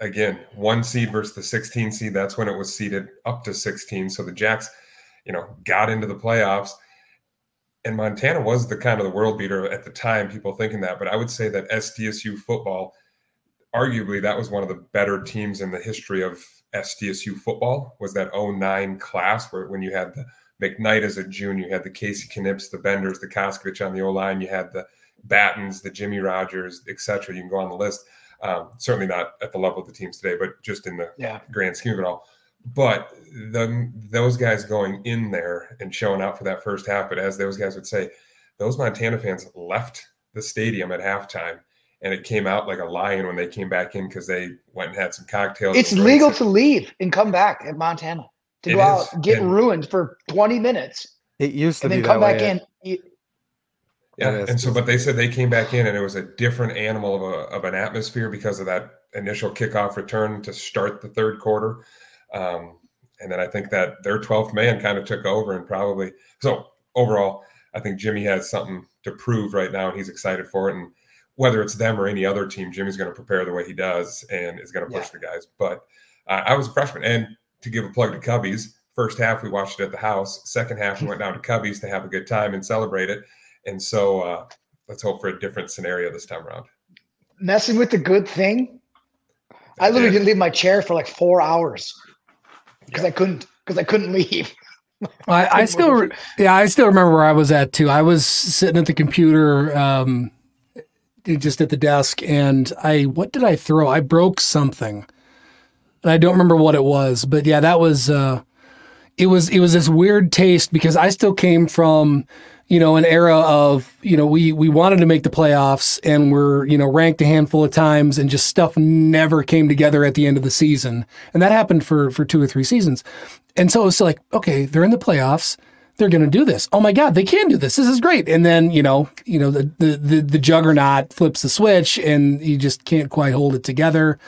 Again, one seed versus the sixteen seed. That's when it was seeded up to sixteen. So the Jacks, you know, got into the playoffs. And Montana was the kind of the world beater at the time, people thinking that. But I would say that S D S U football, arguably that was one of the better teams in the history of S D S U football, was that oh nine class where when you had the McKnight as a junior, you had the Casey Knips, the Benders, the Koskovich on the O-line, you had the Battens, the Jimmy Rogers, et cetera. You can go on the list. Um, certainly not at the level of the teams today, but just in the yeah. grand scheme of it all. But the, those guys going in there and showing out for that first half, but as those guys would say, those Montana fans left the stadium at halftime. And it came out like a lion when they came back in because they went and had some cocktails. It's legal and- to leave and come back at Montana to it go is. out, get and ruined for twenty minutes. It used to and be then come that back way. in. Eat. Yeah, and so, but they said they came back in and it was a different animal of a of an atmosphere because of that initial kickoff return to start the third quarter. Um, and then I think that their twelfth man kind of took over and probably so overall, I think Jimmy has something to prove right now and he's excited for it. And whether it's them or any other team, Jimmy's going to prepare the way he does and is going to push yeah. the guys. But uh, I was a freshman. And to give a plug to Cubby's, first half we watched it at the house. Second half we went down to Cubby's to have a good time and celebrate it. And so uh, let's hope for a different scenario this time around. Messing with the good thing. I literally yeah. didn't leave my chair for like four hours because yeah. I couldn't because I couldn't leave. I, I still yeah I still remember where I was at too. I was sitting at the computer. Um, just at the desk and I, what did I throw? I broke something and I don't remember what it was, but yeah, that was, uh, it was, it was this weird taste because I still came from, you know, an era of, you know, we, we wanted to make the playoffs and we're, you know, ranked a handful of times and just stuff never came together at the end of the season. And that happened for, for two or three seasons. And so it was like, okay, they're in the playoffs. They're going to do this. Oh my God, they can do this. This is great. And then, you know, you know, the, the, the, the juggernaut flips the switch and you just can't quite hold it together.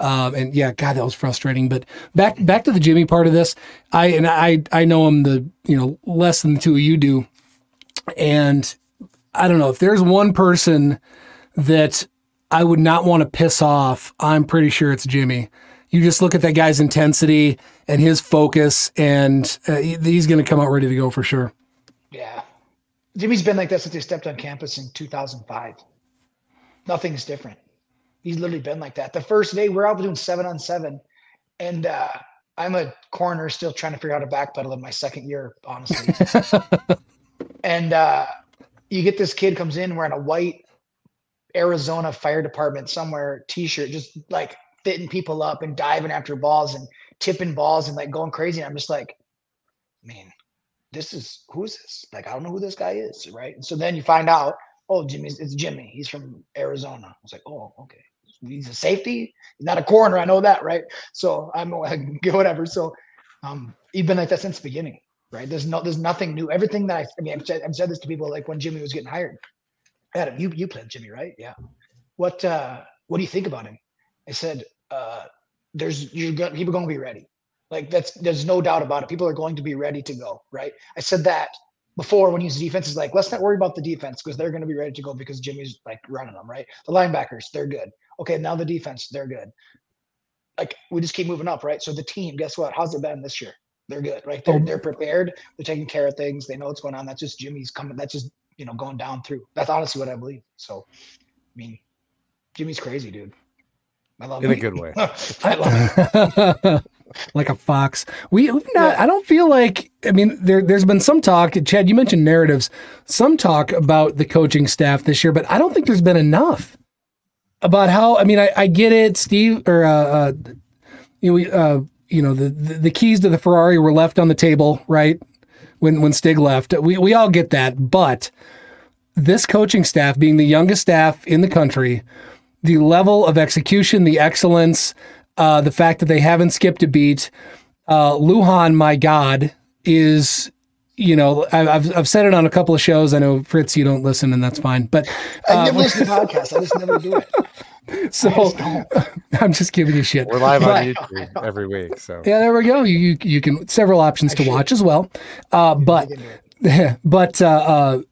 Um, and yeah, God, that was frustrating, but back, back to the Jimmy part of this. I, and I, I know him the, you know, less than the two of you do. And I don't know if there's one person that I would not want to piss off. I'm pretty sure it's Jimmy. You just look at that guy's intensity and his focus, and uh, he's going to come out ready to go for sure. Yeah. Jimmy's been like that since he stepped on campus in two thousand five. Nothing's different. He's literally been like that. The first day, we're out doing seven on seven, and uh, I'm a corner still trying to figure out a backpedal in my second year, honestly. and uh, you get this kid comes in wearing a white Arizona Fire Department somewhere t-shirt, just like – fitting people up and diving after balls and tipping balls and like going crazy. And I'm just like, man, this is, who's this? Like, I don't know who this guy is. Right. And so then you find out, oh, Jimmy's it's Jimmy. He's from Arizona. I was like, oh, okay. He's a safety. He's not a corner. I know that. Right. So I'm like, whatever. So um, he's been like that since the beginning. Right. There's no, there's nothing new. Everything that I, I mean, I've said, I've said this to people, like when Jimmy was getting hired, Adam, you, you played Jimmy, right? Yeah. What, uh, what do you think about him? I said, uh, there's, you're going, people are going to be ready. Like that's, there's no doubt about it. People are going to be ready to go. Right. I said that before when he was defense is like, let's not worry about the defense because they're going to be ready to go because Jimmy's like running them. Right. The linebackers, they're good. Okay. Now the defense, they're good. Like we just keep moving up. Right. So the team, guess what? How's it been this year? They're good. Right. They're, they're prepared. They're taking care of things. They know what's going on. That's just Jimmy's coming. That's just, you know, going down through. That's honestly what I believe. So, I mean, Jimmy's crazy, dude. I love in me. a good way. I love it. Like a fox. We not. Yeah. I don't feel like. I mean, there, there's been some talk. Chad, you mentioned narratives. Some talk about the coaching staff this year, but I don't think there's been enough. about how, I mean, I, I get it, Steve, or, uh, you know, uh, you know, the, the, the keys to the Ferrari were left on the table, right? When, when Stig left, we, we all get that, but this coaching staff being the youngest staff in the country, the level of execution, the excellence, uh, the fact that they haven't skipped a beat, uh, Lujan, my God, is, you know, I, I've, I've said it on a couple of shows. I know, Fritz, you don't listen, and that's fine, but uh, I never listen to podcasts. I just never do it. So just I'm just giving you shit. We're live but, on YouTube every week. So yeah, there we go. You, you, you can several options I to should. watch as well. Uh, but, but, uh, uh,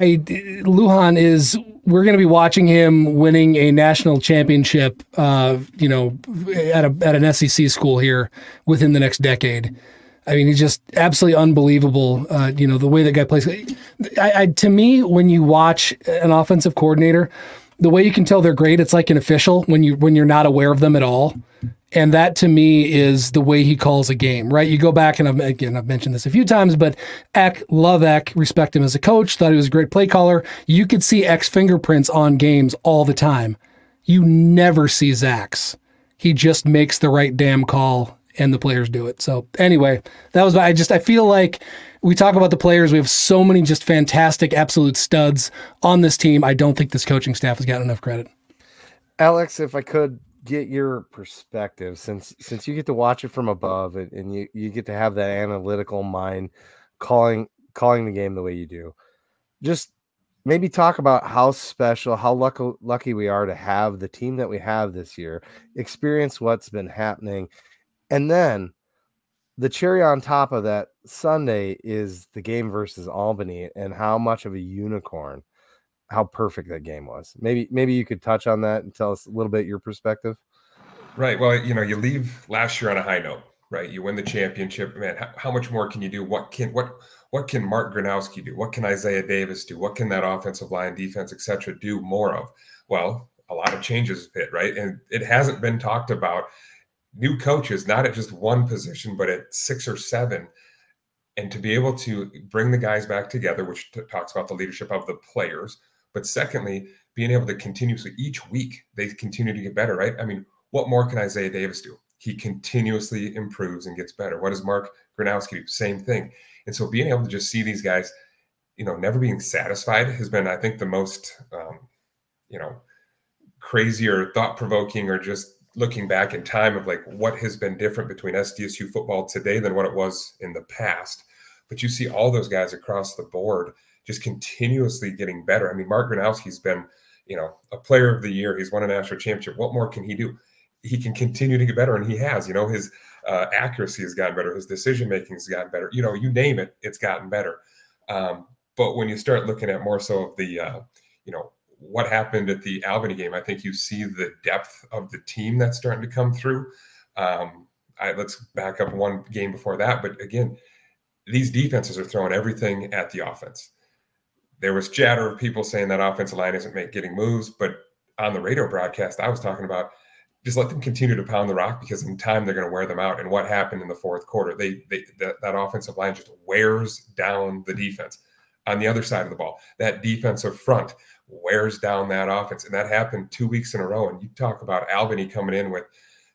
I, Lujan is, we're going to be watching him winning a national championship, uh, you know, at a, at an S E C school here within the next decade. I mean, he's just absolutely unbelievable. Uh, you know, the way that guy plays. I, I, to me, when you watch an offensive coordinator, the way you can tell they're great, it's like an official when you, when you're not aware of them at all. And that to me is the way he calls a game, right? You go back, and I've, again, I've mentioned this a few times, but Ek, love Ek, respect him as a coach, thought he was a great play caller. You could see Ek's fingerprints on games all the time. You never see Zach's. He just makes the right damn call, and the players do it. So anyway, that was, I just, I feel like we talk about the players. We have so many just fantastic, absolute studs on this team. I don't think this coaching staff has gotten enough credit. Alex, if I could get your perspective, since since you get to watch it from above and, and you, you get to have that analytical mind calling calling the game the way you do, just maybe talk about how special, how luck, lucky we are to have the team that we have this year, experience what's been happening. And then the cherry on top of that Sunday is the game versus Albany, and how much of a unicorn, how perfect that game was. Maybe, maybe you could touch on that and tell us a little bit your perspective. Right. Well, you know, you leave last year on a high note, right? You win the championship, man. How, how much more can you do? What can, what, what can Mark Gronowski do? What can Isaiah Davis do? What can that offensive line, defense, et cetera, do more of? Well, a lot of changes fit, right? And it hasn't been talked about. New coaches, not at just one position, but at six or seven. And to be able to bring the guys back together, which t- talks about the leadership of the players. But secondly, being able to continuously each week, they continue to get better, right? I mean, what more can Isaiah Davis do? He continuously improves and gets better. What does Mark Gronowski do? Same thing. And so being able to just see these guys, you know, never being satisfied has been, I think, the most, um, you know, crazy or thought-provoking or just looking back in time of like what has been different between S D S U football today than what it was in the past. But you see all those guys across the board just continuously getting better. I mean, Mark Gronowski's been, you know, a player of the year. He's won a national championship. What more can he do? He can continue to get better, and he has. You know, his uh, accuracy has gotten better. His decision-making has gotten better. You know, you name it, it's gotten better. Um, but when you start looking at more so of the, uh, you know, what happened at the Albany game, I think you see the depth of the team that's starting to come through. Um, I, let's back up one game before that. But again, these defenses are throwing everything at the offense. There was chatter of people saying that offensive line isn't making getting moves. But on the radio broadcast, I was talking about just let them continue to pound the rock, because in time they're going to wear them out. And what happened in the fourth quarter, they, they that, that offensive line just wears down the defense. On the other side of the ball, that defensive front wears down that offense. And that happened two weeks in a row. And you talk about Albany coming in with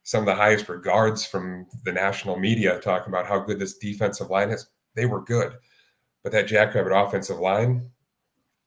some of the highest regards from the national media, talking about how good this defensive line is. They were good. But that Jackrabbit offensive line,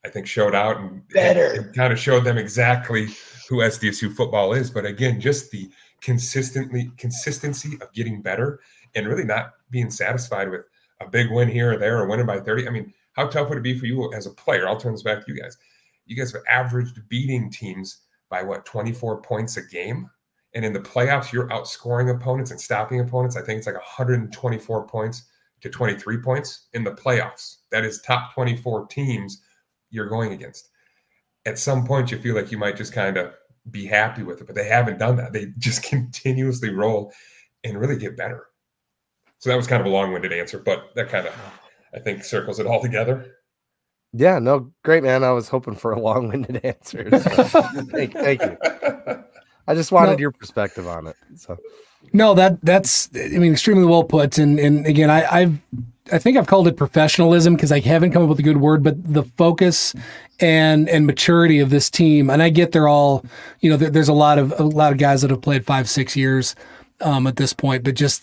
I think, showed out and better. It, it kind of showed them exactly who S D S U football is. But again, just the consistently consistency of getting better and really not being satisfied with a big win here or there or winning by thirty. I mean, how tough would it be for you as a player? I'll turn this back to you guys. You guys have averaged beating teams by, what, twenty-four points a game? And in the playoffs, you're outscoring opponents and stopping opponents. I think it's like one hundred twenty-four points to twenty-three points in the playoffs. That is top twenty-four teams you're going against. At some point, you feel like you might just kind of be happy with it, but they haven't done that. They just continuously roll and really get better. So that was kind of a long-winded answer, but that kind of, I think, circles it all together. Yeah, no, great, man. I was hoping for a long-winded answer. So. thank, thank you. I just wanted no, your perspective on it. So, no, that that's I mean extremely well put. And and again, I, I've I think I've called it professionalism because I haven't come up with a good word, but the focus and and maturity of this team. And I get they're all, you know, there, there's a lot of a lot of guys that have played five, six years um, at this point, but just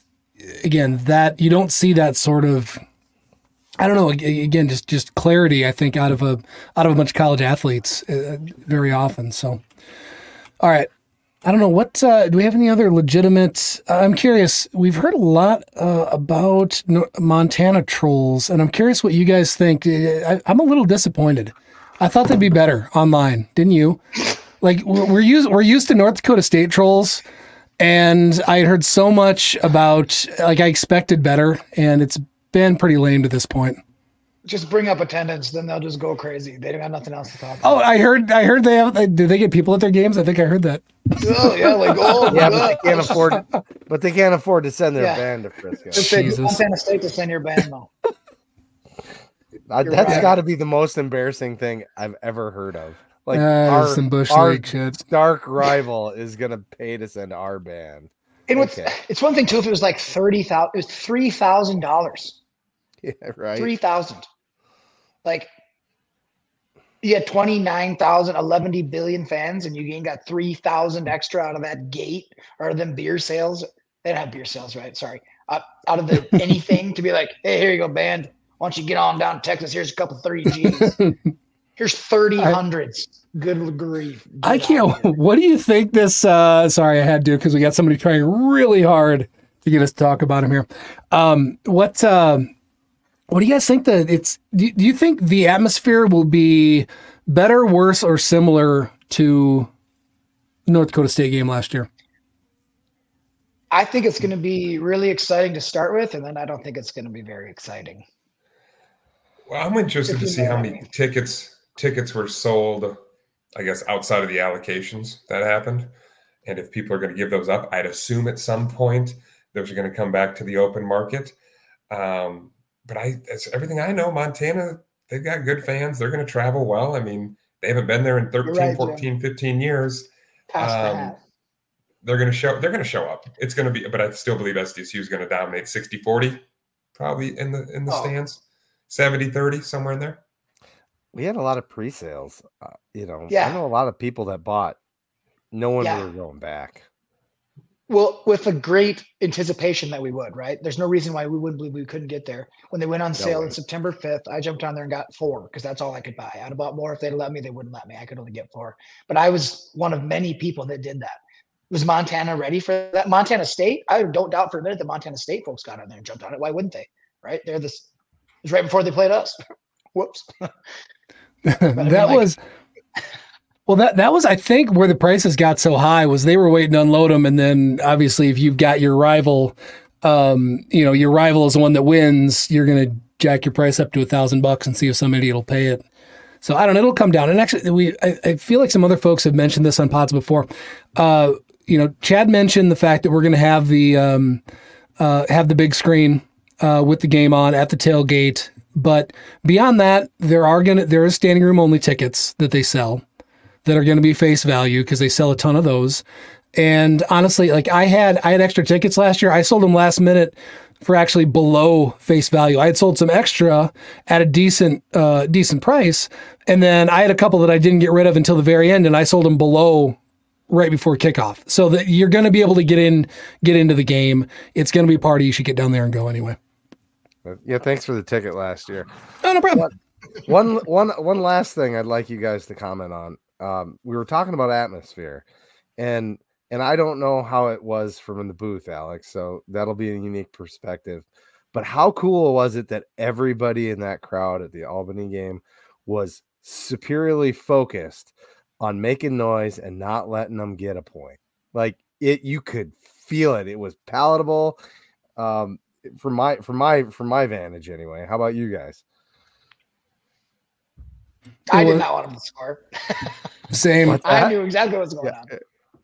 again, that you don't see that sort of, I don't know, again, just just clarity, I think, out of a out of a bunch of college athletes uh, very often. So, all right. I don't know what uh, do we have any other legitimate? Uh, I'm curious. We've heard a lot uh, about Montana trolls, and I'm curious what you guys think. I, I'm a little disappointed. I thought they'd be better online, didn't you? Like we're used we're used to North Dakota State trolls, and I had heard so much about. Like I expected better, and it's been pretty lame to this point. Just bring up attendance, then they'll just go crazy. They don't have nothing else to talk about. Oh, I heard, I heard they have. Do they get people at their games? I think I heard that. Oh yeah, like oh yeah, but they can't afford. But they can't afford to send their yeah. band to Frisco. Jesus. Montana State to send your band though. That's right. Got to be the most embarrassing thing I've ever heard of. Like uh, our, some Bush our stark rival is gonna pay to send our band. And okay. what's, it's one thing too if it was like thirty thousand. It was three thousand dollars. Yeah, right. Three thousand. Like, you had twenty-nine thousand, eleven billion fans, and you got three thousand extra out of that gate or them beer sales. They don't have beer sales, right? Sorry. Uh, out of the anything to be like, hey, here you go, band. Why don't you get on down to Texas? Here's a couple thirty G's. Here's thirty I, hundreds. Good grief. Get I can't. What do you think this uh, – sorry, I had to because we got somebody trying really hard to get us to talk about him here. Um, what um, – What do you guys think that it's, do you think the atmosphere will be better, worse, or similar to the North Dakota State game last year? I think it's going to be really exciting to start with, and then I don't think it's going to be very exciting. Well, I'm interested to see how many I mean. tickets tickets were sold, I guess, outside of the allocations that happened. And if people are going to give those up, I'd assume at some point those are going to come back to the open market. Um But I, that's everything I know. Montana, they've got good fans. They're going to travel well. I mean, they haven't been there in thirteen, right, fourteen, Jim. fifteen years. Um, they're going to show. They're going to show up. It's going to be. But I still believe S D S U is going to dominate sixty forty, probably in the in the oh. stands, seventy thirty, somewhere in there. We had a lot of pre-sales. Uh, you know, yeah. I know a lot of people that bought. No one yeah. really going back. Well, with a great anticipation that we would, right? There's no reason why we wouldn't believe we couldn't get there. When they went on sale on September fifth, I jumped on there and got four because that's all I could buy. I'd have bought more if they'd let me. They wouldn't let me. I could only get four. But I was one of many people that did that. Was Montana ready for that? Montana State? I don't doubt for a minute the Montana State folks got on there and jumped on it. Why wouldn't they? Right? They're this. It was right before they played us. Whoops. that I mean, like, was. Well, that, that was, I think, where the prices got so high was they were waiting to unload them. And then, obviously, if you've got your rival, um, you know, your rival is the one that wins, you're going to jack your price up to a thousand bucks and see if some idiot will pay it. So, I don't know. It'll come down. And actually, we I, I feel like some other folks have mentioned this on pods before. Uh, you know, Chad mentioned the fact that we're going to have the um, uh, have the big screen uh, with the game on at the tailgate. But beyond that, there are going to there is standing room only tickets that they sell. That are going to be face value because they sell a ton of those. And honestly, like I had, I had extra tickets last year. I sold them last minute for actually below face value. I had sold some extra at a decent, uh, decent price. And then I had a couple that I didn't get rid of until the very end. And I sold them below right before kickoff. So that you're going to be able to get in, get into the game. It's going to be a party. You should get down there and go anyway. Yeah. Thanks for the ticket last year. Oh, no problem. One, one, one last thing I'd like you guys to comment on. Um, we were talking about atmosphere, and and I don't know how it was from the booth, Alex, so that'll be a unique perspective. But how cool was it that everybody in that crowd at the Albany game was superiorly focused on making noise and not letting them get a point? Like it, you could feel it. It was palatable um, from my from my from my vantage anyway. How about you guys? I did not want him to score. Same. I knew exactly what was going yeah. on.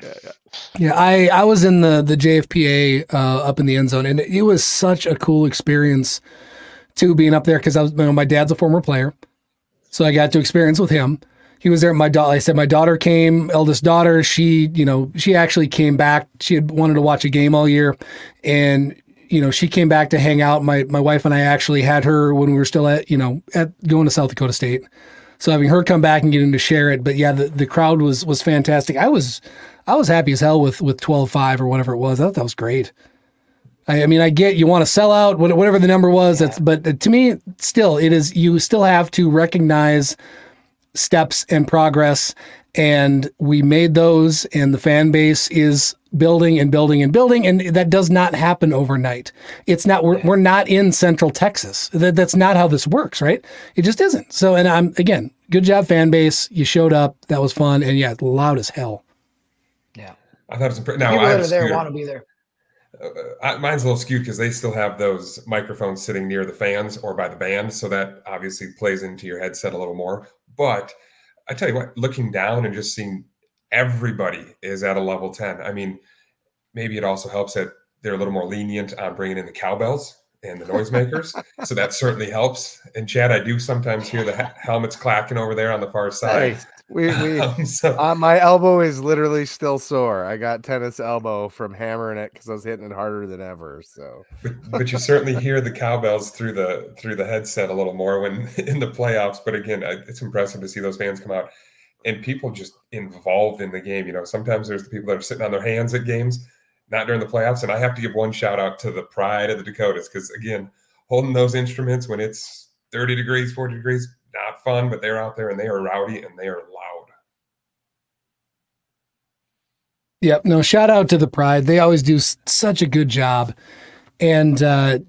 Yeah, yeah. yeah I, I was in the, the J F P A uh, up in the end zone, and it was such a cool experience too, being up there because I was, you know, my dad's a former player, so I got to experience with him. He was there. My daughter, I said, my daughter came, eldest daughter. She, you know, she actually came back. She had wanted to watch a game all year, and you know, she came back to hang out. My my wife and I actually had her when we were still at, you know, at going to South Dakota State. So having her come back and getting to share it. But yeah, the, the crowd was was fantastic. I was I was happy as hell with with twelve five or whatever it was. I thought that was great. I, I mean, I get you want to sell out, whatever the number was. Yeah. That's, but to me, still, it is. You still have to recognize steps and progress. And we made those, and the fan base is building and building and building, and that does not happen overnight. It's not, we're, we're not in Central Texas. That, that's not how this works, right? It just isn't. So, and I'm, again, good job, fan base. You showed up. That was fun. And yeah, loud as hell. Yeah. I thought it was impressive. Now, people that are there want to be there. Uh, mine's a little skewed because they still have those microphones sitting near the fans or by the band. So that obviously plays into your headset a little more. But I tell you what, looking down and just seeing everybody is at a level ten. I mean, maybe it also helps that they're a little more lenient on bringing in the cowbells and the noisemakers. So that certainly helps. And Chad, I do sometimes hear the ha- helmets clacking over there on the far side. Hey. We, we um, so, uh, my elbow is literally still sore. I got tennis elbow from hammering it because I was hitting it harder than ever. So, but, but you certainly hear the cowbells through the through the headset a little more when in the playoffs. But again, it's impressive to see those fans come out and people just involved in the game. You know, sometimes there's the people that are sitting on their hands at games, not during the playoffs. And I have to give one shout out to the pride of the Dakotas because again, holding those instruments when it's thirty degrees, forty degrees. Not fun, but they're out there and they are rowdy and they are loud. Yep. No, shout out to the pride. They always do s- such a good job. And uh,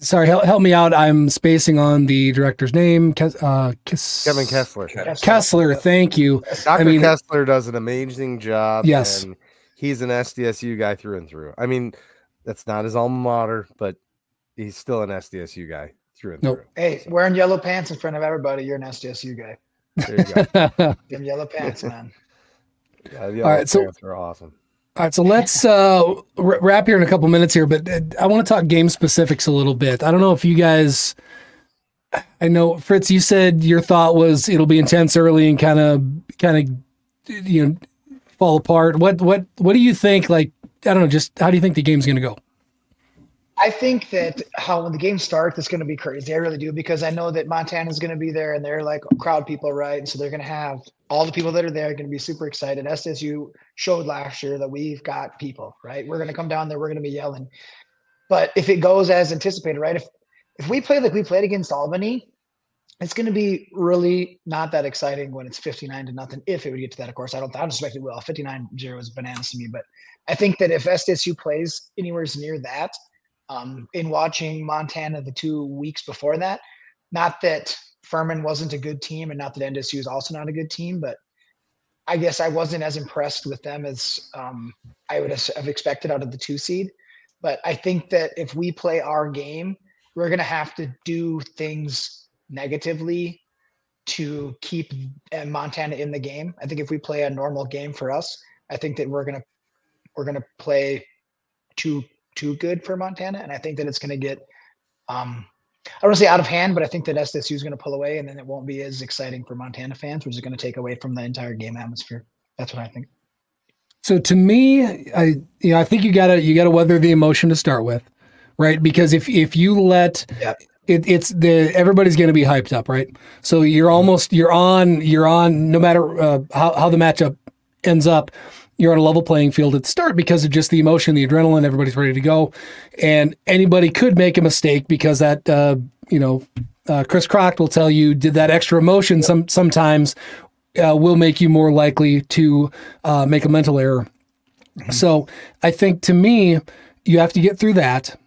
sorry, help, help me out. I'm spacing on the director's name. Kes- uh, Kes- Kevin Kessler. Kessler. Kessler. Thank you. Doctor I mean, Kessler does an amazing job. Yes. And he's an S D S U guy through and through. I mean, that's not his alma mater, but he's still an S D S U guy. Through and nope. through. Hey, so. Wearing yellow pants in front of everybody, you're an S D S U guy. There you go. Them yellow pants, man. Yeah, the all right, so are awesome. All right, so let's uh, r- wrap here in a couple minutes here, but uh, I want to talk game specifics a little bit. I don't know if you guys. I know Fritz, you said your thought was it'll be intense early and kind of, kind of, you know, fall apart. What, what, what do you think? Like, I don't know, just how do you think the game's going to go? I think that how when the game starts, it's going to be crazy. I really do, because I know that Montana's going to be there and they're like crowd people, right? And so they're going to have all the people that are there are going to be super excited. S D S U showed last year that we've got people, right? We're going to come down there. We're going to be yelling. But if it goes as anticipated, right? If if we play like we played against Albany, it's going to be really not that exciting when it's fifty-nine to nothing. If it would get to that, of course, I don't, I don't expect it will. fifty-nine zero is bananas to me. But I think that if S D S U plays anywhere near that, Um, in watching Montana the two weeks before that, not that Furman wasn't a good team and not that N D S U is also not a good team, but I guess I wasn't as impressed with them as um, I would have expected out of the two seed. But I think that if we play our game, we're going to have to do things negatively to keep Montana in the game. I think if we play a normal game for us, I think that we're going to, we're going to play two too good for Montana. And I think that it's going to get, um, I don't want to say out of hand, but I think that S D S U is going to pull away and then it won't be as exciting for Montana fans, which is going to take away from the entire game atmosphere. That's what I think. So to me, I, you know, I think you gotta, you gotta weather the emotion to start with, right? Because if, if you let yep. it, it's the, everybody's going to be hyped up, right? So you're almost, you're on, you're on, no matter uh, how, how the matchup ends up, you're on a level playing field at the start because of just the emotion, the adrenaline, everybody's ready to go. And anybody could make a mistake because that, uh, you know, uh, Chris Crock will tell you, did that extra emotion yep. some sometimes uh, will make you more likely to uh, make a mental error. Mm-hmm. So I think to me, you have to get through that.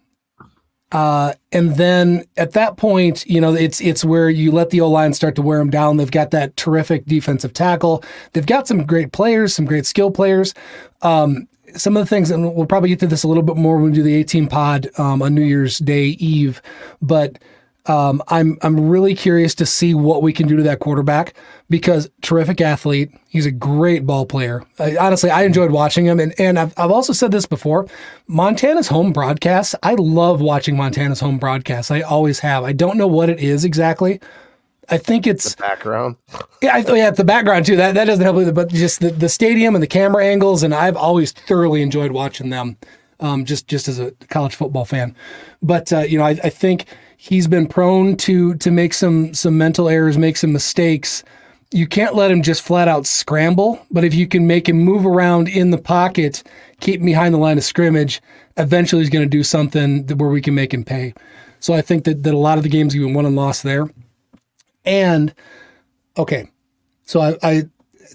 Uh, and then at that point, you know, it's, it's where you let the O-line start to wear them down. They've got that terrific defensive tackle. They've got some great players, some great skill players. Um, some of the things, and we'll probably get to this a little bit more when we do the eighteen pod, um, on New Year's Day Eve, but, um, I'm, I'm really curious to see what we can do to that quarterback because terrific athlete. He's a great ball player. I, honestly, I enjoyed watching him. And, and I've, I've also said this before, Montana's home broadcasts. I love watching Montana's home broadcasts. I always have. I don't know what it is exactly. I think it's the background. Yeah. I, yeah. The background too. That, that doesn't help either, but just the, the stadium and the camera angles. And I've always thoroughly enjoyed watching them. um, just just as a college football fan. But uh, you know, I, I think he's been prone to to make some some mental errors, make some mistakes. You can't let him just flat out scramble, but if you can make him move around in the pocket, keep him behind the line of scrimmage, eventually he's going to do something where we can make him pay. So I think that, that a lot of the games have been won and lost there. And, okay, so I, I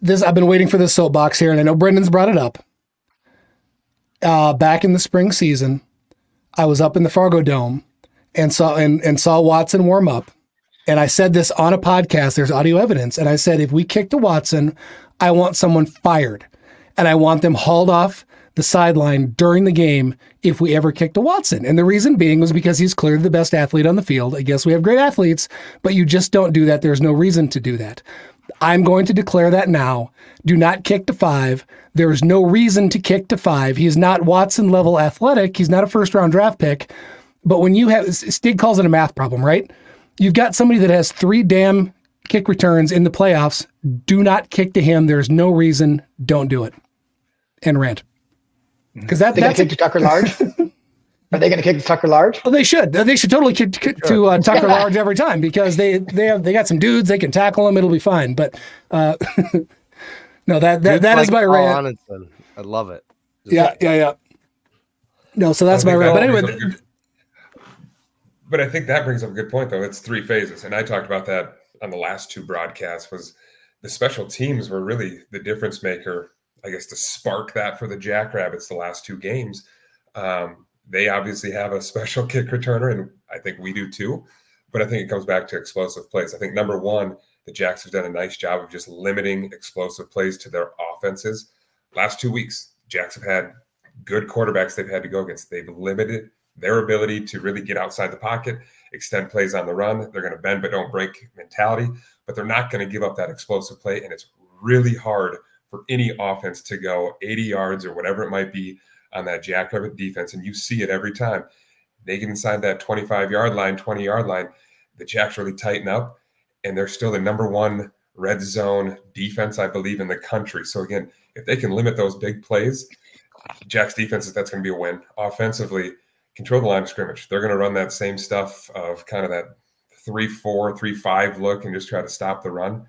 this I've been waiting for this soapbox here, and I know Brendan's brought it up. Uh, back in the spring season, I was up in the Fargo Dome and saw and, and saw Watson warm up. And I said this on a podcast, there's audio evidence. And I said, if we kick to Watson, I want someone fired. And I want them hauled off the sideline during the game if we ever kick to Watson. And the reason being was because he's clearly the best athlete on the field. I guess we have great athletes, but you just don't do that. There's no reason to do that. I'm going to declare that now. Do not kick to five. There is no reason to kick to five. He's not Watson-level athletic. He's not a first-round draft pick. But when you have, Stig calls it a math problem, right? You've got somebody that has three damn kick returns in the playoffs. Do not kick to him. There's no reason. Don't do it. And rant. Because that, that's going to kick to Tucker Large? Are they going to kick to Tucker Large? Well, they should. They should totally kick to uh, Tucker Large every time because they they have, they got some dudes. They can tackle him. It'll be fine. But uh, no, that that, that like is my rant. Honestly, I love it. Just yeah, like, yeah, yeah. No, so that's my rant. But anyway. Th- But I think that brings up a good point, though. It's three phases. And I talked about that on the last two broadcasts was the special teams were really the difference maker, I guess, to spark that for the Jackrabbits the last two games. Um, they obviously have a special kick returner, and I think we do too. But I think it comes back to explosive plays. I think, number one, the Jacks have done a nice job of just limiting explosive plays to their offenses. Last two weeks, Jacks have had good quarterbacks they've had to go against. They've limited their ability to really get outside the pocket, extend plays on the run. They're going to bend but don't break mentality, but they're not going to give up that explosive play. And it's really hard for any offense to go eighty yards or whatever it might be on that Jackrabbit defense. And you see it every time. They get inside that twenty-five-yard line, twenty-yard line. The Jacks really tighten up, and they're still the number one red zone defense, I believe, in the country. So, again, if they can limit those big plays, Jacks defenses, that's going to be a win. Offensively, control the line of scrimmage. They're going to run that same stuff of kind of that three four, three five look and just try to stop the run.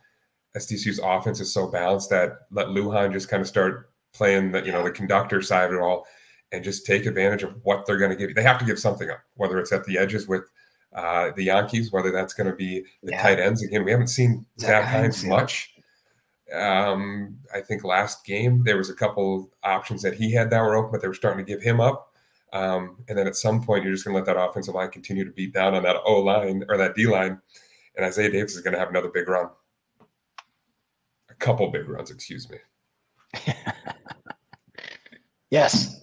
S D C U's offense is so balanced that let Lujan just kind of start playing the, you know, the conductor side of it all and just take advantage of what they're going to give you. They have to give something up, whether it's at the edges with uh, the Yankees, whether that's going to be the yeah. tight ends. Again, we haven't seen Zach Hines much. Um, I think last game there was a couple options that he had that were open, but they were starting to give him up. Um, and then at some point, you're just going to let that offensive line continue to beat down on that O-line or that D-line. And Isaiah Davis is going to have another big run. A couple big runs, excuse me. Yes.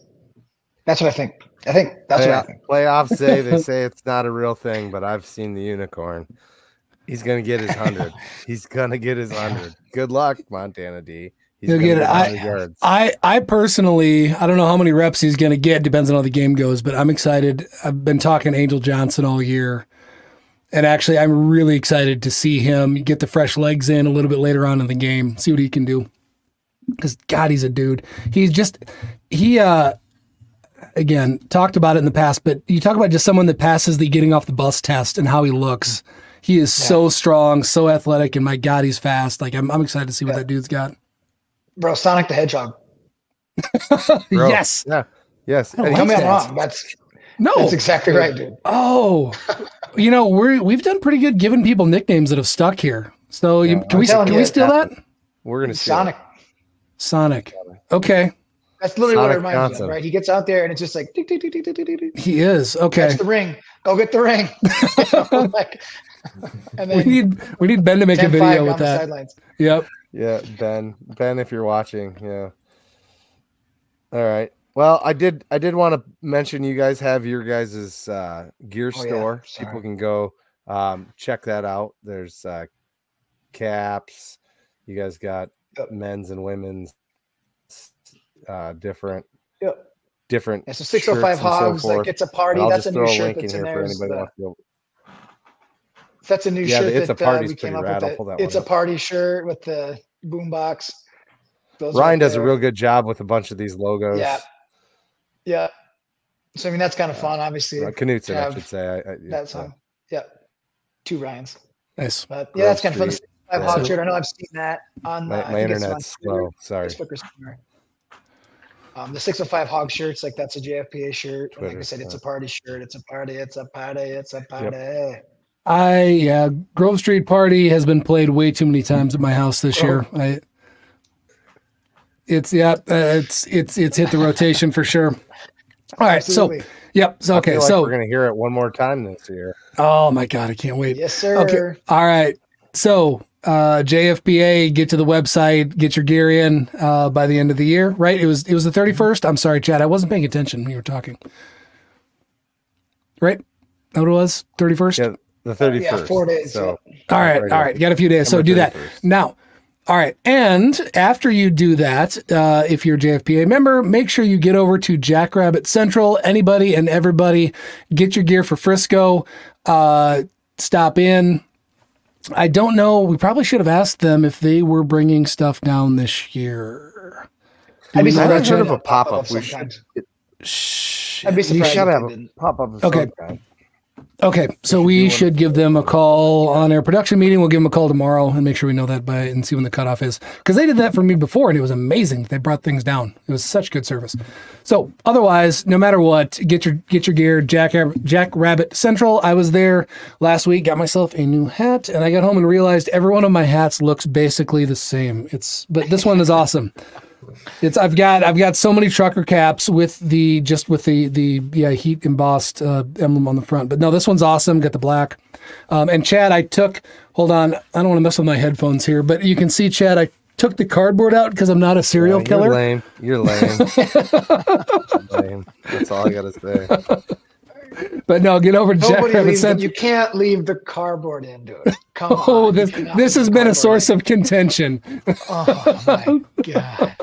That's what I think. I think that's Play, what I think. Playoffs say, they say it's not a real thing, but I've seen the unicorn. He's going to get his one hundred. He's going to get his one hundred. Good luck, Montana D. He'll get it. I, I, I personally, I don't know how many reps he's going to get. Depends on how the game goes, but I'm excited. I've been talking Angel Johnson all year, and actually I'm really excited to see him get the fresh legs in a little bit later on in the game, see what he can do. Because, God, he's a dude. He's just, he, uh, again, talked about it in the past, but you talk about just someone that passes the getting off the bus test and how he looks. He is yeah. so strong, so athletic, and my God, he's fast. Like, I'm, I'm excited to see yeah. what that dude's got. Bro, Sonic the Hedgehog. Bro. Yes. Yeah. Yes. Tell me I'm wrong. That's no. That's exactly right, dude. Oh, you know we're we've done pretty good giving people nicknames that have stuck here. So yeah, you, can I'm we can we steal that? that? We're gonna steal Sonic. It. Sonic. Okay. That's literally Sonic what it reminds Johnson. Me of, right? He gets out there and it's just like. Dee, dee, dee, dee, dee, dee, dee. He is okay. That's the ring. Go get the ring. Like, and then we need we need Ben to make a video with that. Yep. Yeah, Ben. Ben, if you're watching, yeah. All right. Well, I did. I did want to mention you guys have your guys' uh, gear oh, store. Yeah. People can go um, check that out. There's uh, caps. You guys got men's and women's uh, different. Yep. Different. Yeah, so six oh five Hogs. So like it's a party. That's a new shirt that's in there. That's a new yeah, shirt. It's that, a party. Uh, we came up rad. With that it's a up. Party shirt with the boombox. Ryan does there. A real good job with a bunch of these logos. Yeah. Yeah. So, I mean, that's kind of uh, fun, obviously. Well, Knutson, I should say. I, I, yeah, that's fun. Uh, yeah. Two Ryans. Nice. But, yeah, that's kind of fun. I've hot shirt. I know I've seen that on my, the, my internet's slow. Sorry. Um, the six oh five hog shirts, like that's a J F P A shirt. Twitter, like I said, it's uh, a party shirt. It's a party. It's a party. It's a party. Yep. I uh, Grove Street Party has been played way too many times at my house this oh. year. I. It's yeah. Uh, it's it's it's hit the rotation for sure. All right. Absolutely. So yep. So okay. I feel like so we're gonna hear it one more time this year. Oh my God! I can't wait. Yes, sir. Okay. All right. So. Uh, J F B A, get to the website, get your gear in uh, by the end of the year, right? It was it was the thirty-first. I'm sorry, Chad. I wasn't paying attention when you were talking. Right? That what it was? thirty-first? Yeah, the thirty-first. Yeah, four days. So, all right, right, all right. You got a few days, so do that. Now, all right. And after you do that, uh, if you're a J F P A member, make sure you get over to Jackrabbit Central. Anybody and everybody, get your gear for Frisco. Uh, stop in. I don't know. We probably should have asked them if they were bringing stuff down this year. Do I'd be surprised if a pop up. We should. Shit. I'd be surprised. You should have a pop up. Okay. Sometime. Okay. So we, we should, should give them a call on our production meeting. We'll give them a call tomorrow and make sure we know that by and see when the cutoff is, because they did that for me before and it was amazing. They brought things down. It was such good service. So otherwise, no matter what, get your get your gear. Jack Jackrabbit Central. I was there last week. Got myself a new hat, and I got home and realized every one of my hats looks basically the same. It's but this one is awesome. It's I've got I've got so many trucker caps with the just with the the yeah heat embossed uh, emblem on the front. But no, this one's awesome. Got the black. Um, and Chad, I took. Hold on, I don't want to mess with my headphones here, but you can see Chad. I took the cardboard out because I'm not a serial yeah, you're killer. Lame. You're lame. Lame. That's all I gotta say. But no, get over to Jackrabbit Central. You can't leave the cardboard into it. Come oh, on. This, this has been a source in. of contention. Oh, my God. Yeah,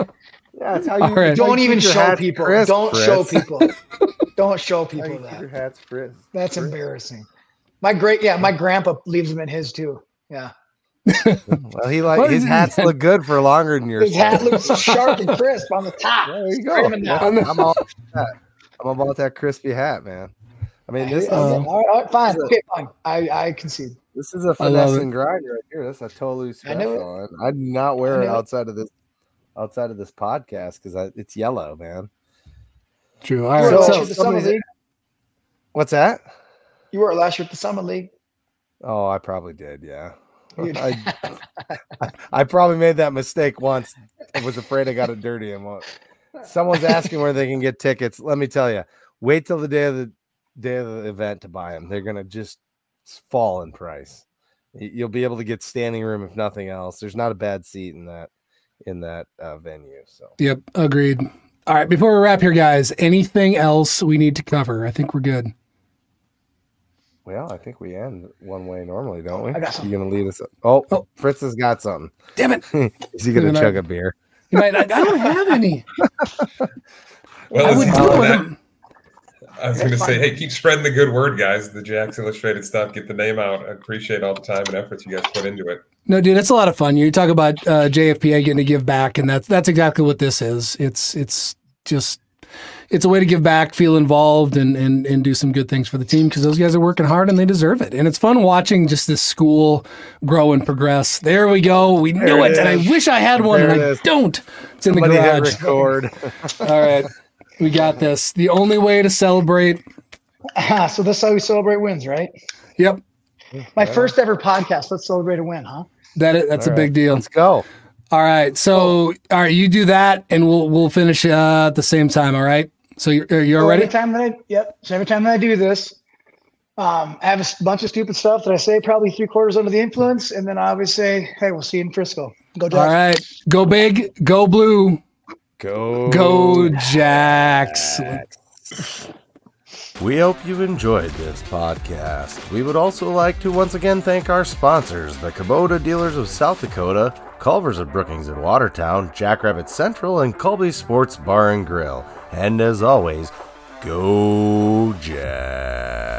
that's how you, right. Don't even show people. Crisp, don't Chris. show people. Don't show people that. Your hat's crisp. That's crisp. embarrassing. My great, yeah, my grandpa leaves them in his too. Yeah. Well, he like his hats that? look good for longer than yours. His hat looks sharp and crisp on the top. There you go. I'm, I'm all that. I'm about that crispy hat, man. I mean, this. Uh, is, all right, all right, fine. A, okay, fine. I, I concede. This is a finesse and grind right here. That's a totally special. I, I do not wear it outside of this, outside of this podcast because it's yellow, man. True. All right. So, so, what's that? You wore it last year at the Summer League. Oh, I probably did. Yeah. I, I, I probably made that mistake once. I was afraid I got it dirty. And someone's asking where they can get tickets. Let me tell you. Wait till the day of the. day of the event to buy them. They're going to just fall in price. You'll be able to get standing room if nothing else. There's not a bad seat in that in that uh, venue. So yep, agreed. All right, before we wrap here, guys, anything else we need to cover? I think we're good. Well, I think we end one way normally, don't we? I got something. You're going to lead us up. Oh, oh, Fritz has got something. Damn it. Is he going to chug a beer? He might. I don't have any. Well, I would do it with I was going to say, hey, keep spreading the good word, guys. The Jacks Illustrated stuff. Get the name out. I appreciate all the time and efforts you guys put into it. No, dude, it's a lot of fun. You talk about uh, J F P A getting to give back, and that's that's exactly what this is. It's it's just it's a way to give back, feel involved, and and and do some good things for the team because those guys are working hard and they deserve it. And it's fun watching just this school grow and progress. There we go. We knew it, it, and I wish I had one, there and I is. don't. It's in Somebody the garage. Hit record. All right. We got this. The only way to celebrate. Ah, so this is how we celebrate wins, right? Yep. My yeah. first ever podcast. Let's celebrate a win, huh? That is, that's all a right. big deal. Let's go. All right. So, oh. all right, you do that, and we'll we'll finish uh, at the same time. All right. So you're you're so ready. Every time that I yep. So every time that I do this, um, I have a bunch of stupid stuff that I say probably three quarters under the influence, and then I always say, "Hey, we'll see you in Frisco. Go Jack." All right. Go big. Go blue. Go, Go Jacks. We hope you enjoyed this podcast. We would also like to once again thank our sponsors, the Kubota dealers of South Dakota, Culvers of Brookings and Watertown, Jackrabbit Central, and Cubby Sports Bar and Grill. And as always, Go Jacks.